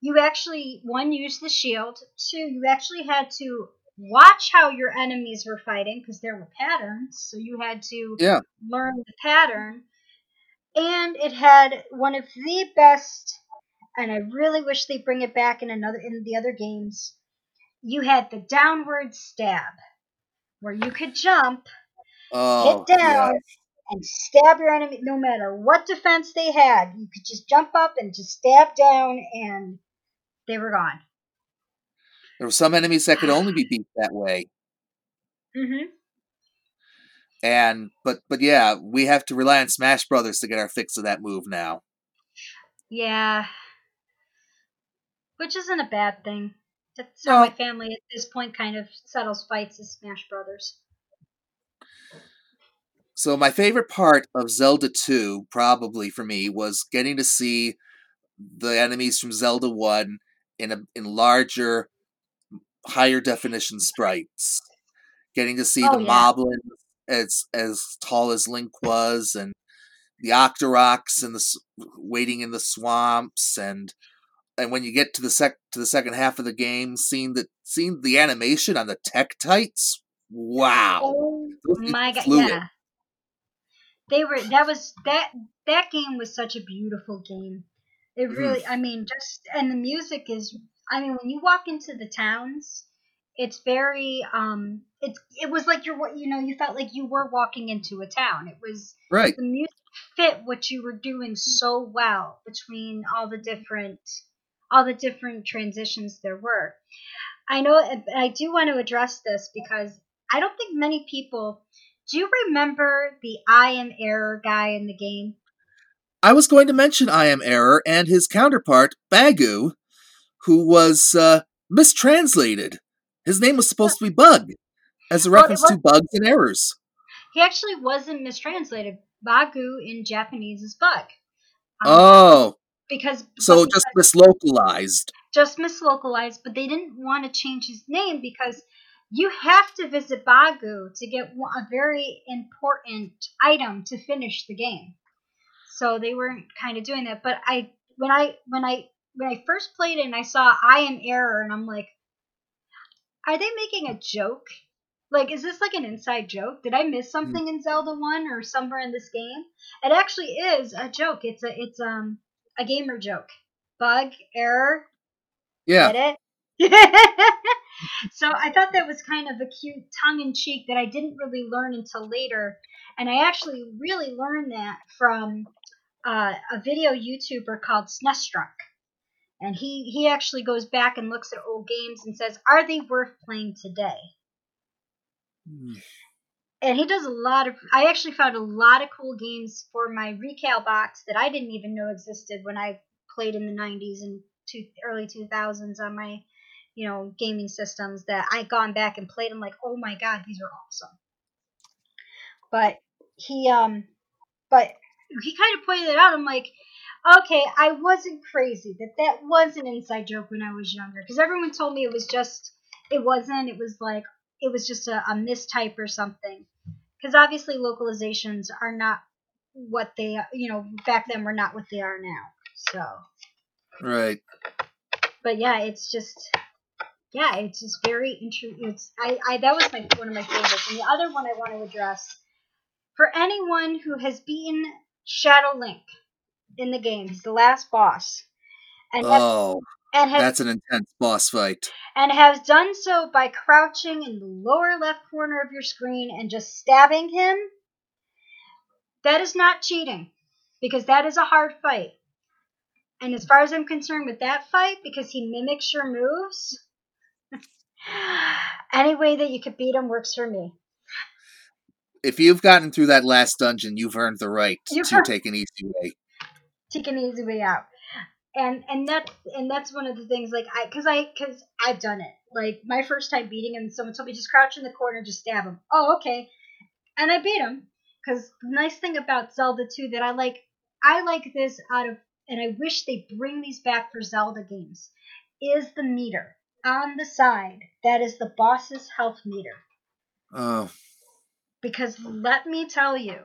you actually, one, used the shield. Two, you actually had to watch how your enemies were fighting because there were patterns. So you had to yeah. learn the pattern. And it had one of the best, and I really wish they bring it back in another in the other games. You had the downward stab, where you could jump, oh, get down, yes. and stab your enemy. No matter what defense they had, you could just jump up and just stab down, and they were gone. There were some enemies that could only be beat that way. Mm-hmm. And, but, but yeah, we have to rely on Smash Brothers to get our fix of that move now. Yeah. Which isn't a bad thing. That's how oh. my family at this point kind of settles fights as Smash Brothers. So my favorite part of Zelda two, probably for me, was getting to see the enemies from Zelda one in a, in larger, higher definition sprites. Getting to see oh, the yeah. Moblins as as tall as Link was, and the Octoroks and the waiting in the swamps, and and when you get to the sec to the second half of the game, seeing the seeing the animation on the Tektites, wow! Oh my god! Yeah, they were. That was that. That game was such a beautiful game. It really. Mm. I mean, just and the music is. I mean, when you walk into the towns, it's very, um, it's, it was like you're, you know, you felt like you were walking into a town. It was, right. the music fit what you were doing so well between all the different, all the different transitions there were. I know, I do want to address this because I don't think many people, do you remember the I Am Error guy in the game? I was going to mention I Am Error and his counterpart, Bagu, who was uh, mistranslated. His name was supposed to be Bug, as a reference well, to bugs and errors. He actually wasn't mistranslated. Bagu in Japanese is Bug. Um, oh. because So just was, mislocalized. Just mislocalized, but they didn't want to change his name because you have to visit Bagu to get a very important item to finish the game. So they weren't kind of doing that. But I when I when I... When I first played it and I saw I Am Error and I'm like, are they making a joke? Like, is this like an inside joke? Did I miss something mm-hmm. in Zelda one or somewhere in this game? It actually is a joke. It's a it's um a gamer joke. Bug, error. Yeah. Get it? So I thought that was kind of a cute tongue-in-cheek that I didn't really learn until later. And I actually really learned that from uh, a video YouTuber called Snestruck. And he, he actually goes back and looks at old games and says, are they worth playing today? Mm. And he does a lot of... I actually found a lot of cool games for my recal box that I didn't even know existed when I played in the nineties and two, early two thousands on my you know, gaming systems that I gone back and played. I'm like, oh my God, these are awesome. But he, um, but he kind of pointed it out. I'm like, okay, I wasn't crazy. That that was an inside joke when I was younger, because everyone told me it was just, it wasn't. It was like, it was just a, a mistype or something. Because obviously localizations are not what they, you know, back then were not what they are now. So. Right. But yeah, it's just, yeah, it's just very interesting. It's I, I that was my one of my favorites. And the other one I want to address for anyone who has beaten Shadow Link in the game, he's the last boss. And oh, has, and has, that's an intense boss fight. And has done so by crouching in the lower left corner of your screen and just stabbing him. That is not cheating, because that is a hard fight. And as far as I'm concerned with that fight, because he mimics your moves, any way that you could beat him works for me. If you've gotten through that last dungeon, you've earned the right you've to heard- take an easy way. Take an easy way out. And and that and that's one of the things, like I because I because I've done it. Like my first time beating him, someone told me just crouch in the corner, just stab him. Oh, okay, and I beat him. Because the nice thing about Zelda two that I like, I like this out of, and I wish they bring these back for Zelda games, is the meter on the side that is the boss's health meter. Oh. Because let me tell you,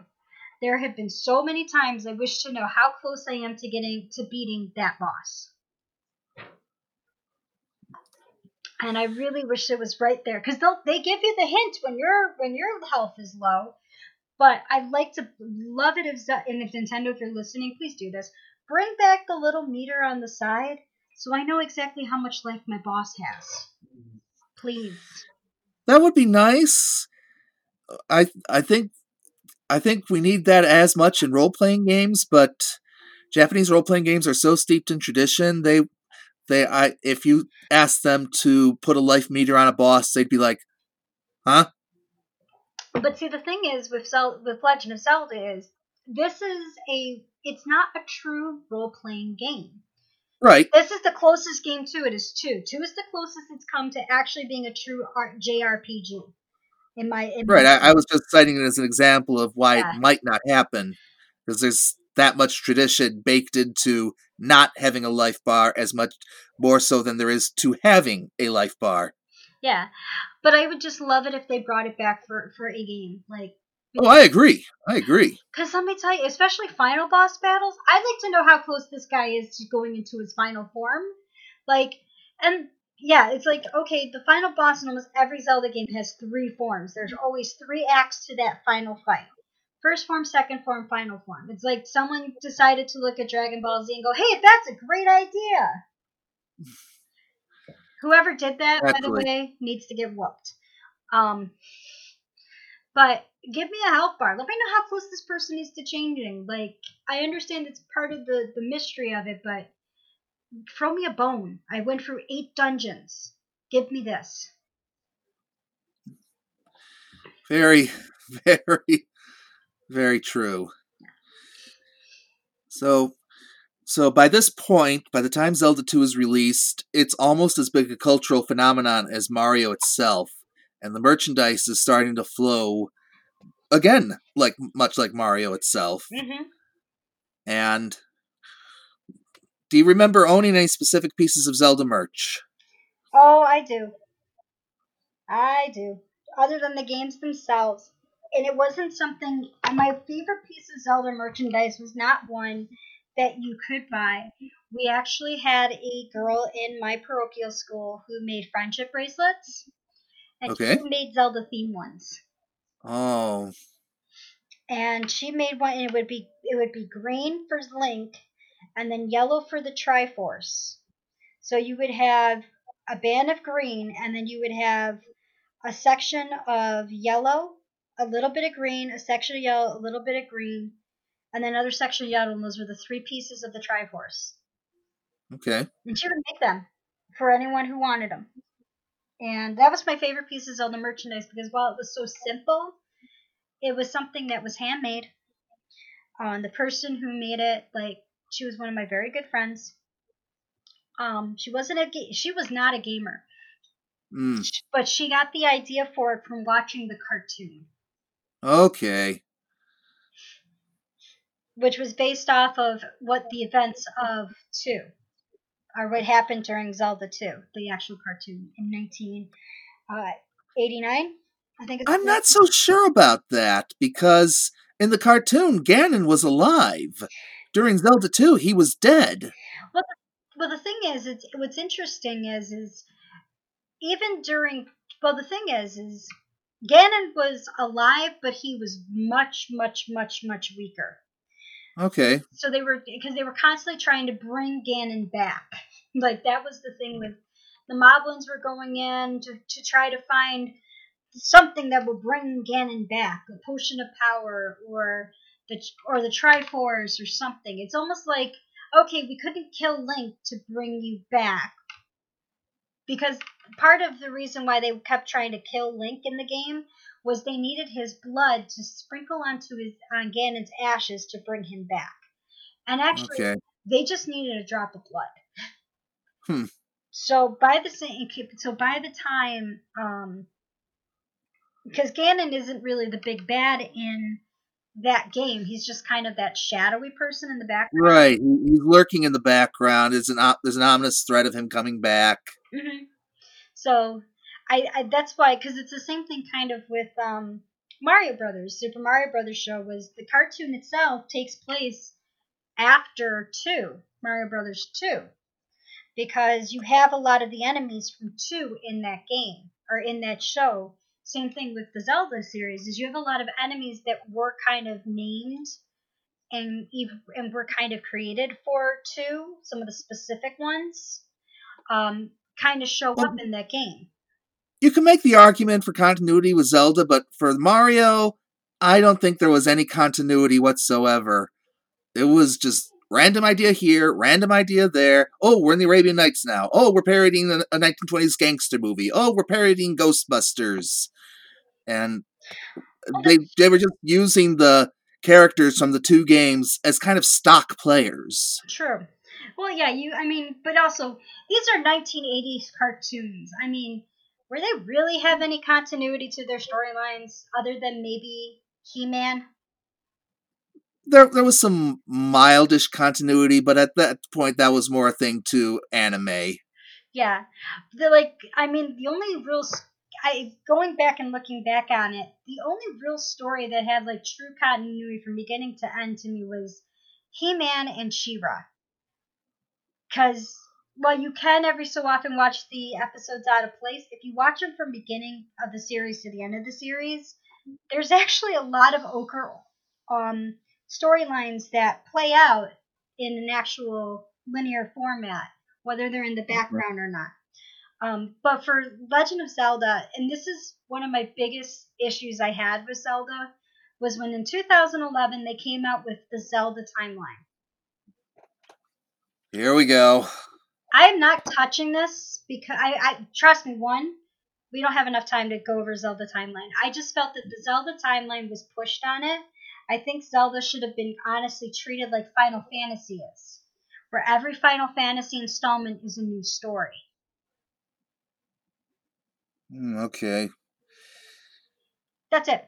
there have been so many times I wish to know how close I am to getting to beating that boss. And I really wish it was right there, because they'll they give you the hint when your when your health is low. But I'd like to love it if and if Nintendo, if you're listening, please do this. Bring back the little meter on the side so I know exactly how much life my boss has. Please. That would be nice. I I think I think we need that as much in role-playing games, but Japanese role-playing games are so steeped in tradition. They they I if you ask them to put a life meter on a boss, they'd be like, "Huh?" But see, the thing is with Zelda, with Legend of Zelda is this is a it's not a true role-playing game. Right. This is the closest game to it is two. Two is the closest it's come to actually being a true J R P G. In my in right, my I, I was just citing it as an example of why yeah. it might not happen, because there's that much tradition baked into not having a life bar, as much more so than there is to having a life bar. Yeah, but I would just love it if they brought it back for, for a game. Like, oh, I agree. I agree. Because let me tell you, especially final boss battles, I'd like to know how close this guy is to going into his final form. Like, and yeah, it's like, okay, the final boss in almost every Zelda game has three forms. There's always three acts to that final fight. First form, second form, final form. It's like someone decided to look at Dragon Ball Z and go, hey, that's a great idea. Whoever did that, exactly. By the way, needs to get whooped. Um, but give me a health bar. Let me know how close this person is to changing. Like, I understand it's part of the, the mystery of it, but throw me a bone. I went through eight dungeons. Give me this. Very, very, very true. So... So by this point, by the time Zelda two is released, it's almost as big a cultural phenomenon as Mario itself, and the merchandise is starting to flow again, like much like Mario itself. Mm-hmm. And do you remember owning any specific pieces of Zelda merch? Oh, I do. I do. Other than the games themselves. And it wasn't something... My favorite piece of Zelda merchandise was not one... that you could buy. We actually had a girl in my parochial school who made friendship bracelets, and okay. she made Zelda themed ones. Oh. And she made one, and it would be it would be green for Link, and then yellow for the Triforce. So you would have a band of green, and then you would have a section of yellow, a little bit of green, a section of yellow, a little bit of green. And then another section of yellow, and those were the three pieces of the Triforce. Okay. And she would make them for anyone who wanted them. And that was my favorite piece of Zelda merchandise, because while it was so simple, it was something that was handmade. Um, the person who made it, like, she was one of my very good friends. Um, she wasn't a ga- she was not a gamer. Mm. But she got the idea for it from watching the cartoon. Okay. Which was based off of what the events of two, or what happened during Zelda two, the actual cartoon, in nineteen eighty-nine, I think. It's I'm not so sure about that, because in the cartoon, Ganon was alive. During Zelda two, he was dead. Well, the, well, the thing is, it's, what's interesting is, is even during, well, the thing is, is Ganon was alive, but he was much, much, much, much weaker. Okay. So they were, because they were constantly trying to bring Ganon back. Like, that was the thing with the Moblins were going in to, to try to find something that would bring Ganon back, a potion of power or the or the Triforce or something. It's almost like, okay, we couldn't kill Link to bring you back. Because part of the reason why they kept trying to kill Link in the game was they needed his blood to sprinkle onto his on Ganon's ashes to bring him back. And actually, okay. They just needed a drop of blood. Hmm. So by the so by the time, um, because Ganon isn't really the big bad in that game. He's just kind of that shadowy person in the background. Right. He's lurking in the background. There's an, there's an ominous threat of him coming back. Mm-hmm. So... I, I, that's why, because it's the same thing kind of with um, Mario Brothers. Super Mario Brothers show was the cartoon itself takes place after two, Mario Brothers two, because you have a lot of the enemies from two in that game, or in that show. Same thing with the Zelda series, is you have a lot of enemies that were kind of named and, and were kind of created for two, some of the specific ones, um, kind of show up in that game. You can make the argument for continuity with Zelda, but for Mario, I don't think there was any continuity whatsoever. It was just random idea here, random idea there. Oh, we're in the Arabian Nights now. Oh, we're parodying a nineteen twenties gangster movie. Oh, we're parodying Ghostbusters. And they they were just using the characters from the two games as kind of stock players. True. Well, yeah, you. I mean, but also, these are nineteen eighties cartoons. I mean... Were they really have any continuity to their storylines other than maybe He-Man? There there was some mildish continuity, but at that point that was more a thing to anime. Yeah. The, like, I mean, the only real... I going back and looking back on it, the only real story that had, like, true continuity from beginning to end to me was He-Man and She-Ra. Because... Well, you can every so often watch the episodes out of place. If you watch them from beginning of the series to the end of the series, there's actually a lot of ochre um, storylines that play out in an actual linear format, whether they're in the background or not. Um, but for Legend of Zelda, and this is one of my biggest issues I had with Zelda, was when in two thousand eleven they came out with the Zelda timeline. Here we go. I am not touching this because I, I trust me. One, we don't have enough time to go over Zelda timeline. I just felt that the Zelda timeline was pushed on it. I think Zelda should have been honestly treated like Final Fantasy is, where every Final Fantasy installment is a new story. Mm, okay. That's it.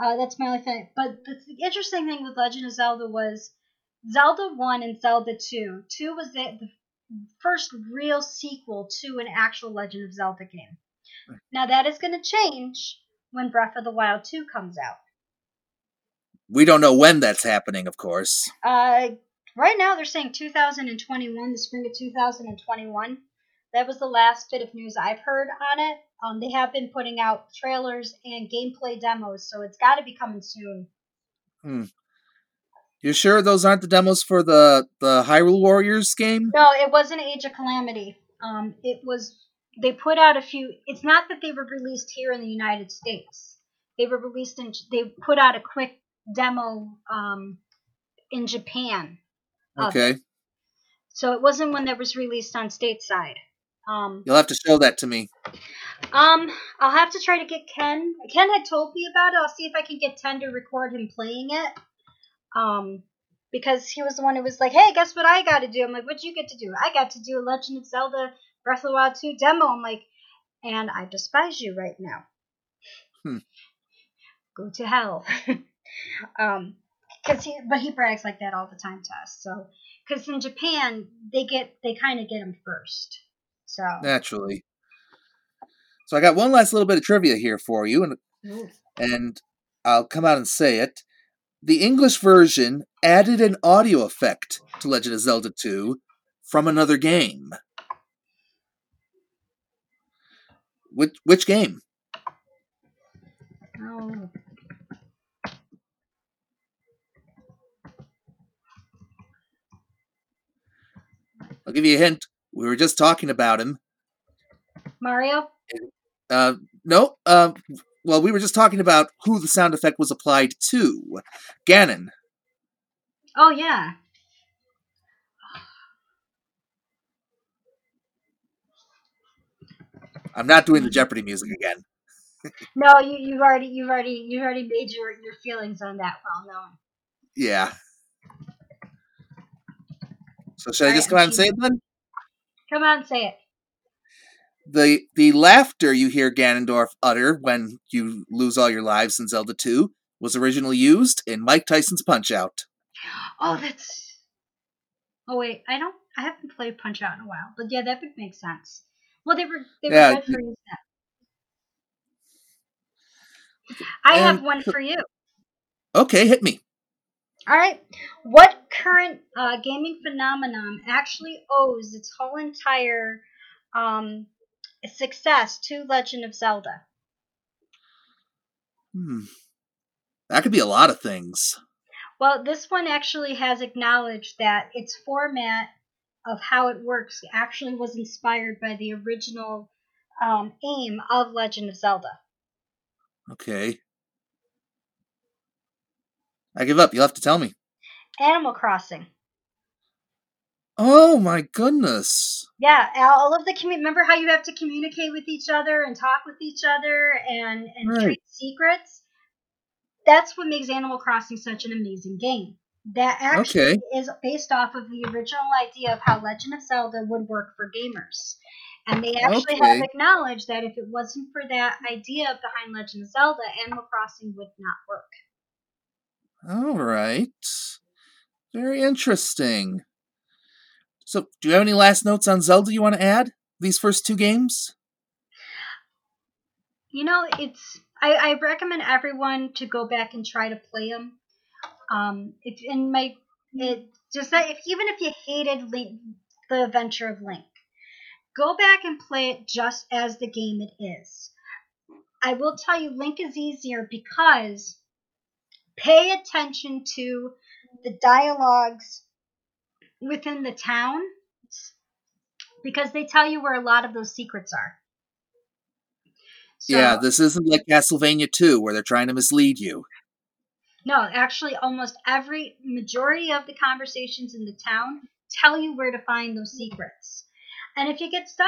Uh, that's my only thing. But the, the interesting thing with Legend of Zelda was Zelda one and Zelda two. Two was the, the first real sequel to an actual Legend of Zelda game. Now that is going to change when Breath of the Wild two comes out. We don't know when that's happening, of course. Uh, right now they're saying two thousand twenty-one, the spring of two thousand twenty-one. That was the last bit of news I've heard on it. Um, they have been putting out trailers and gameplay demos, so it's got to be coming soon. Hmm. You sure those aren't the demos for the, the Hyrule Warriors game? No, it wasn't Age of Calamity. Um, it was, they put out a few, it's not that they were released here in the United States. They were released in, they put out a quick demo um, in Japan. Okay. It. So it wasn't one that was released on stateside. Um, You'll have to show that to me. Um, I'll have to try to get Ken. Ken had told me about it. I'll see if I can get Ken to record him playing it. Um, because he was the one who was like, hey, guess what I got to do? I'm like, what'd you get to do? I got to do a Legend of Zelda Breath of the Wild two demo. I'm like, and I despise you right now. Hmm. Go to hell. um, cause he, but he brags like that all the time to us. So, because in Japan, they get, they kind of get him first. So naturally. So I got one last little bit of trivia here for you, and Ooh. and I'll come out and say it. The English version added an audio effect to Legend of Zelda two from another game. Which which game? Oh. I'll give you a hint. We were just talking about him. Mario? Uh, no. Uh, well, we were just talking about who the sound effect was applied to. Ganon. Oh, yeah. I'm not doing the Jeopardy music again. No, you, you've already, you've already, you've already made your, your feelings on that well known. Yeah. So should All I just right, come out and say it then? Come out and say it. The the laughter you hear Ganondorf utter when you lose all your lives in Zelda two was originally used in Mike Tyson's Punch-Out. Oh, that's... Oh, wait, I don't... I haven't played Punch-Out in a while, but yeah, that would make sense. Well, they were... They were yeah, good for you. I have one for you. Okay, hit me. All right. What current uh, gaming phenomenon actually owes its whole entire... Um, success to Legend of Zelda. Hmm. That could be a lot of things. Well, this one actually has acknowledged that its format of how it works actually was inspired by the original um, aim of Legend of Zelda. Okay. I give up. You'll have to tell me. Animal Crossing. Oh my goodness. Yeah, all of the commu- remember how you have to communicate with each other and talk with each other and, and right. trade secrets? That's what makes Animal Crossing such an amazing game. That actually okay. is based off of the original idea of how Legend of Zelda would work for gamers. And they actually okay. have acknowledged that if it wasn't for that idea behind Legend of Zelda, Animal Crossing would not work. All right. Very interesting. So, do you have any last notes on Zelda you want to add? These first two games? You know, it's I, I recommend everyone to go back and try to play them. Um, if in my it just that if even if you hated Link, the Adventure of Link, go back and play it just as the game it is. I will tell you, Link is easier because pay attention to the dialogues within the town, because they tell you where a lot of those secrets are. So, yeah, this isn't like Castlevania two, where they're trying to mislead you. No, actually, almost every majority of the conversations in the town tell you where to find those secrets. And if you get stuck,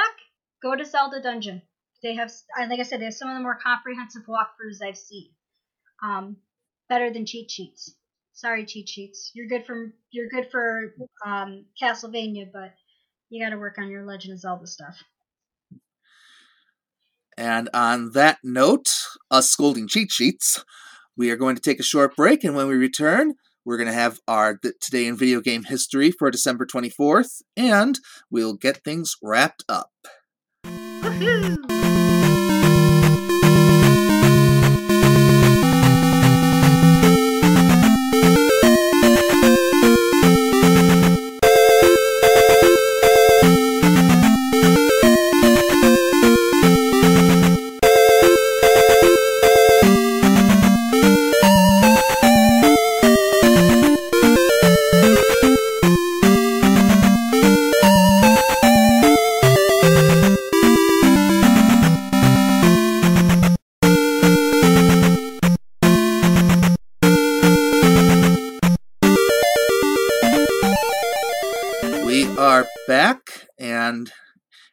go to Zelda Dungeon. They have, like I said, they have some of the more comprehensive walkthroughs I've seen. Um, better than cheat sheets. Sorry, cheat sheets. You're good for you're good for um, Castlevania, but you got to work on your Legend of Zelda stuff. And on that note, us scolding cheat sheets, we are going to take a short break, and when we return, we're going to have our Today in Video Game History for December twenty-fourth, and we'll get things wrapped up. Woohoo!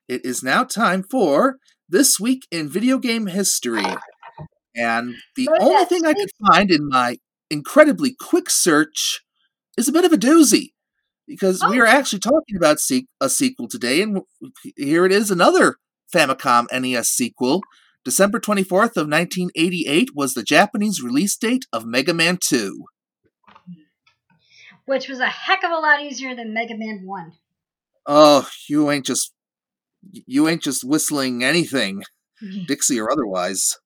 It is now time for This Week in Video Game History. And the oh, only thing sweet. I could find in my incredibly quick search is a bit of a doozy. Because oh. we are actually talking about se- a sequel today, and here it is, another Famicom N E S sequel. December twenty-fourth of nineteen eighty-eight was the Japanese release date of Mega Man two. Which was a heck of a lot easier than Mega Man one. Oh, you ain't just... You ain't just whistling anything, Dixie or otherwise.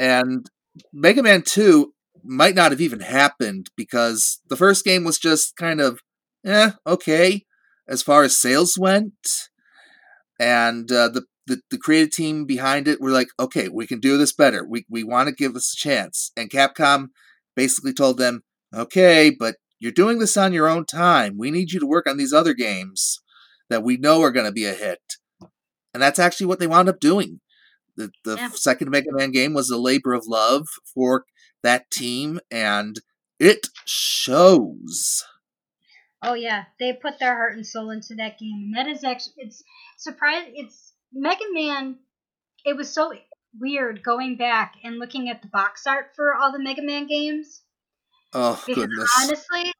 And Mega Man two might not have even happened because the first game was just kind of, eh, okay, as far as sales went. And uh, the, the the creative team behind it were like, okay, we can do this better. We we want to give this a chance. And Capcom basically told them, okay, but you're doing this on your own time. We need you to work on these other games that we know are going to be a hit. And that's actually what they wound up doing. The, the yeah. second Mega Man game was a labor of love for that team, and it shows. Oh yeah, they put their heart and soul into that game. And that is actually, it's surprising, it's Mega Man, it was so weird going back and looking at the box art for all the Mega Man games. Oh, because goodness. Honestly,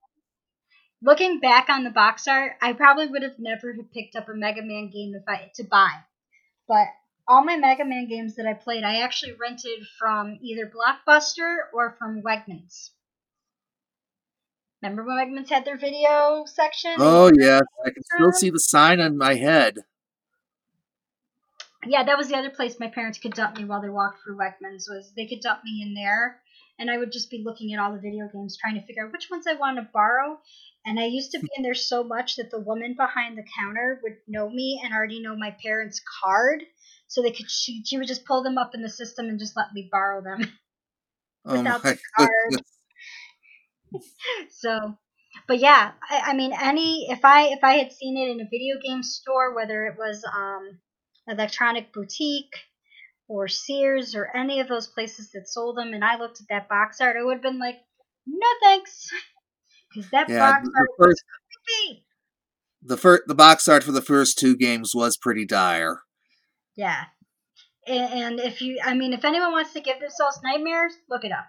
looking back on the box art, I probably would have never picked up a Mega Man game if I to buy. But all my Mega Man games that I played, I actually rented from either Blockbuster or from Wegmans. Remember when Wegmans had their video section? Oh, yeah. I can still see the sign on my head. Yeah, that was the other place my parents could dump me while they walked through Wegmans. Was they could dump me in there, and I would just be looking at all the video games, trying to figure out which ones I want to borrow. And I used to be in there so much that the woman behind the counter would know me and already know my parents' card. So they could she, she would just pull them up in the system and just let me borrow them oh without the card. So, but yeah, I, I mean, any if I if I had seen it in a video game store, whether it was um, Electronic Boutique or Sears or any of those places that sold them, and I looked at that box art, I would have been like, no thanks. Because that yeah, box art first, was creepy. The, fir- the box art for the first two games was pretty dire. Yeah. And, and if you, I mean, if anyone wants to give themselves nightmares, look it up.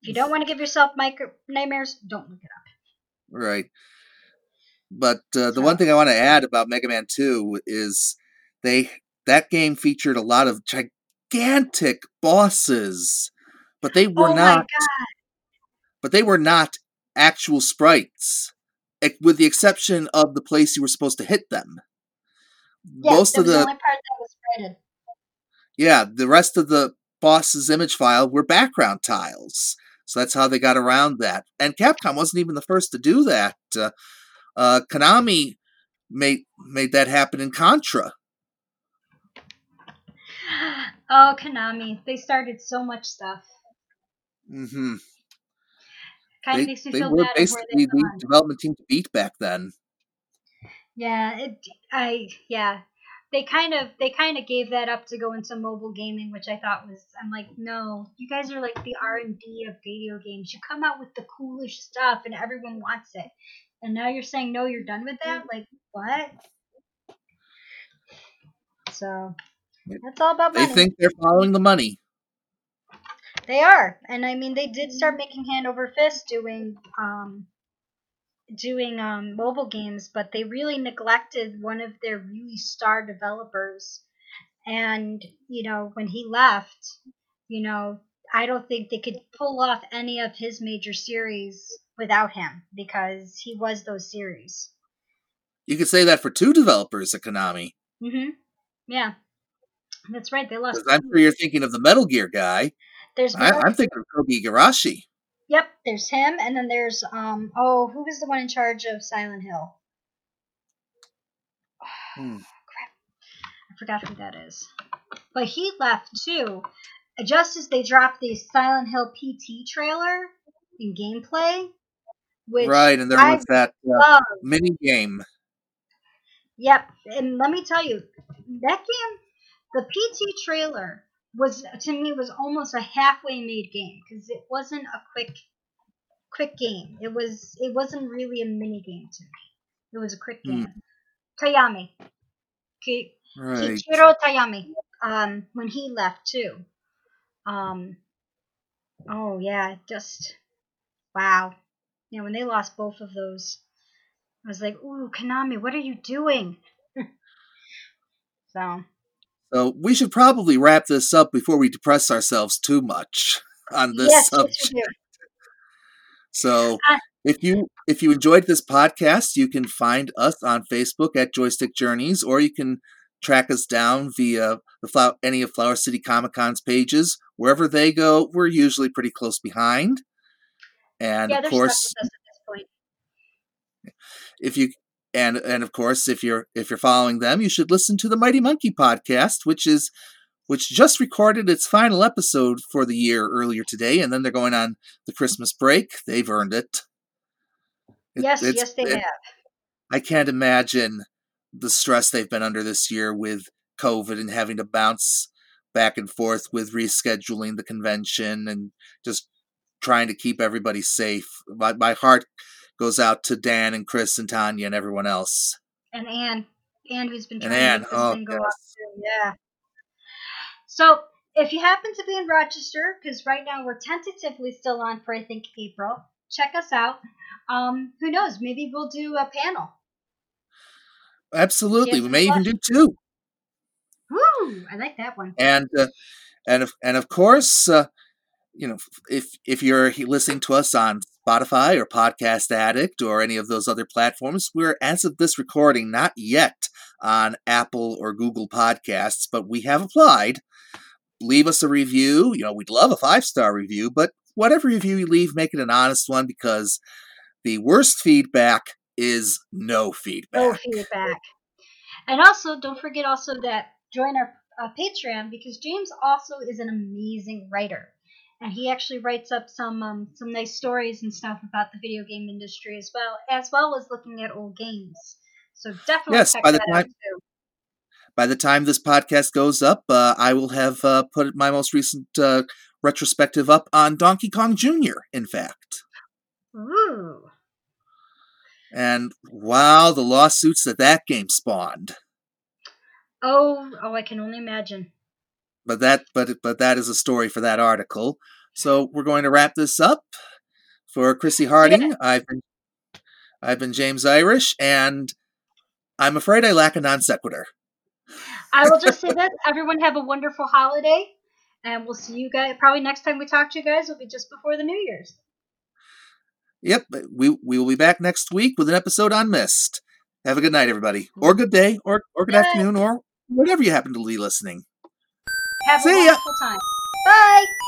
If you don't want to give yourself micro- nightmares, don't look it up. Right. But uh, the so. one thing I want to add about Mega Man two is they that game featured a lot of gigantic bosses, but they were oh not. My God. But they were not actual sprites, with the exception of the place you were supposed to hit them. Yeah, Most of the, the only part that was sprited. Yeah, the rest of the boss's image file were background tiles, so that's how they got around that. And Capcom wasn't even the first to do that. Uh, uh, Konami made made that happen in Contra. Oh, Konami! They started so much stuff. Mm-hmm. Kind of they, makes me they feel were bad basically the development team to beat back then. Yeah, it, I yeah, they kind of they kind of gave that up to go into mobile gaming, which I thought was I'm like, no, you guys are like the R and D of video games. You come out with the coolest stuff, and everyone wants it. And now you're saying no, you're done with that. Like what? So that's all about money. They think they're following the money. They are, and I mean, they did start making hand over fist doing um, doing um, mobile games, but they really neglected one of their really star developers. And you know, when he left, you know, I don't think they could pull off any of his major series without him because he was those series. You could say that for two developers at Konami. Mm-hmm. Yeah, that's right. They lost. I'm sure you're thinking of the Metal Gear guy. There's I, I'm thinking of Kobe Igarashi. Yep, there's him, and then there's, um. oh, who was the one in charge of Silent Hill? Oh, hmm. Crap. I forgot who that is. But he left, too. Just as they dropped the Silent Hill P T trailer in gameplay. Which right, and there I was that uh, mini game. Yep, and let me tell you, that game, the P T trailer... was to me was almost a halfway made game because it wasn't a quick quick game. It was it wasn't really a mini game to me. It was a quick game. Mm. Toyami, Ki- right. Kichiro Toyami, um, when he left too. Um, oh yeah, just wow. Yeah, when they lost both of those, I was like, "Ooh, Konami, what are you doing?" So. So we should probably wrap this up before we depress ourselves too much on this yes, subject. So uh, if you if you enjoyed this podcast, you can find us on Facebook at Joystick Journeys, or you can track us down via the Flower, any of Flower City Comic Con's pages. Wherever they go, we're usually pretty close behind. And yeah, of course, at this point. if you and and of course, if you're if you're following them, you should listen to the Mighty Monkey Podcast, which is which just recorded its final episode for the year earlier today, and then they're going on the Christmas break. They've earned it. it yes, yes, they it, have. I can't imagine the stress they've been under this year with COVID and having to bounce back and forth with rescheduling the convention and just trying to keep everybody safe. My, my heart goes out to Dan and Chris and Tanya and everyone else. And Anne. Anne, who's been trying and to Anne. Oh, go yes. up. Yeah. So if you happen to be in Rochester, because right now we're tentatively still on for, I think, April, check us out. Um, who knows? Maybe we'll do a panel. Absolutely. We may questions. even do two. Woo! I like that one. And, uh, and, of, and of course... Uh, You know, if if you're listening to us on Spotify or Podcast Addict or any of those other platforms, we're, as of this recording, not yet on Apple or Google Podcasts, but we have applied. Leave us a review. You know, we'd love a five-star review, but whatever review you leave, make it an honest one, because the worst feedback is no feedback. No feedback. And also, don't forget also that join our uh, Patreon, because James also is an amazing writer. And he actually writes up some um, some nice stories and stuff about the video game industry as well, as well as looking at old games. So definitely yes, check by the that time, out too. By the time this podcast goes up, uh, I will have uh, put my most recent uh, retrospective up on Donkey Kong Junior, in fact. Ooh. And wow, the lawsuits that that game spawned. Oh, oh, I can only imagine. But that, but but that is a story for that article. So we're going to wrap this up. For Chrissy Harding, yeah. I've been, I've been James Irish, and I'm afraid I lack a non sequitur. I will just say that everyone have a wonderful holiday, and we'll see you guys probably next time we talk to you guys will be just before the New Year's. Yep, we we will be back next week with an episode on Myst. Have a good night, everybody, or good day, or or good yeah. afternoon, or whatever you happen to be listening. Have a See wonderful ya. time. Bye.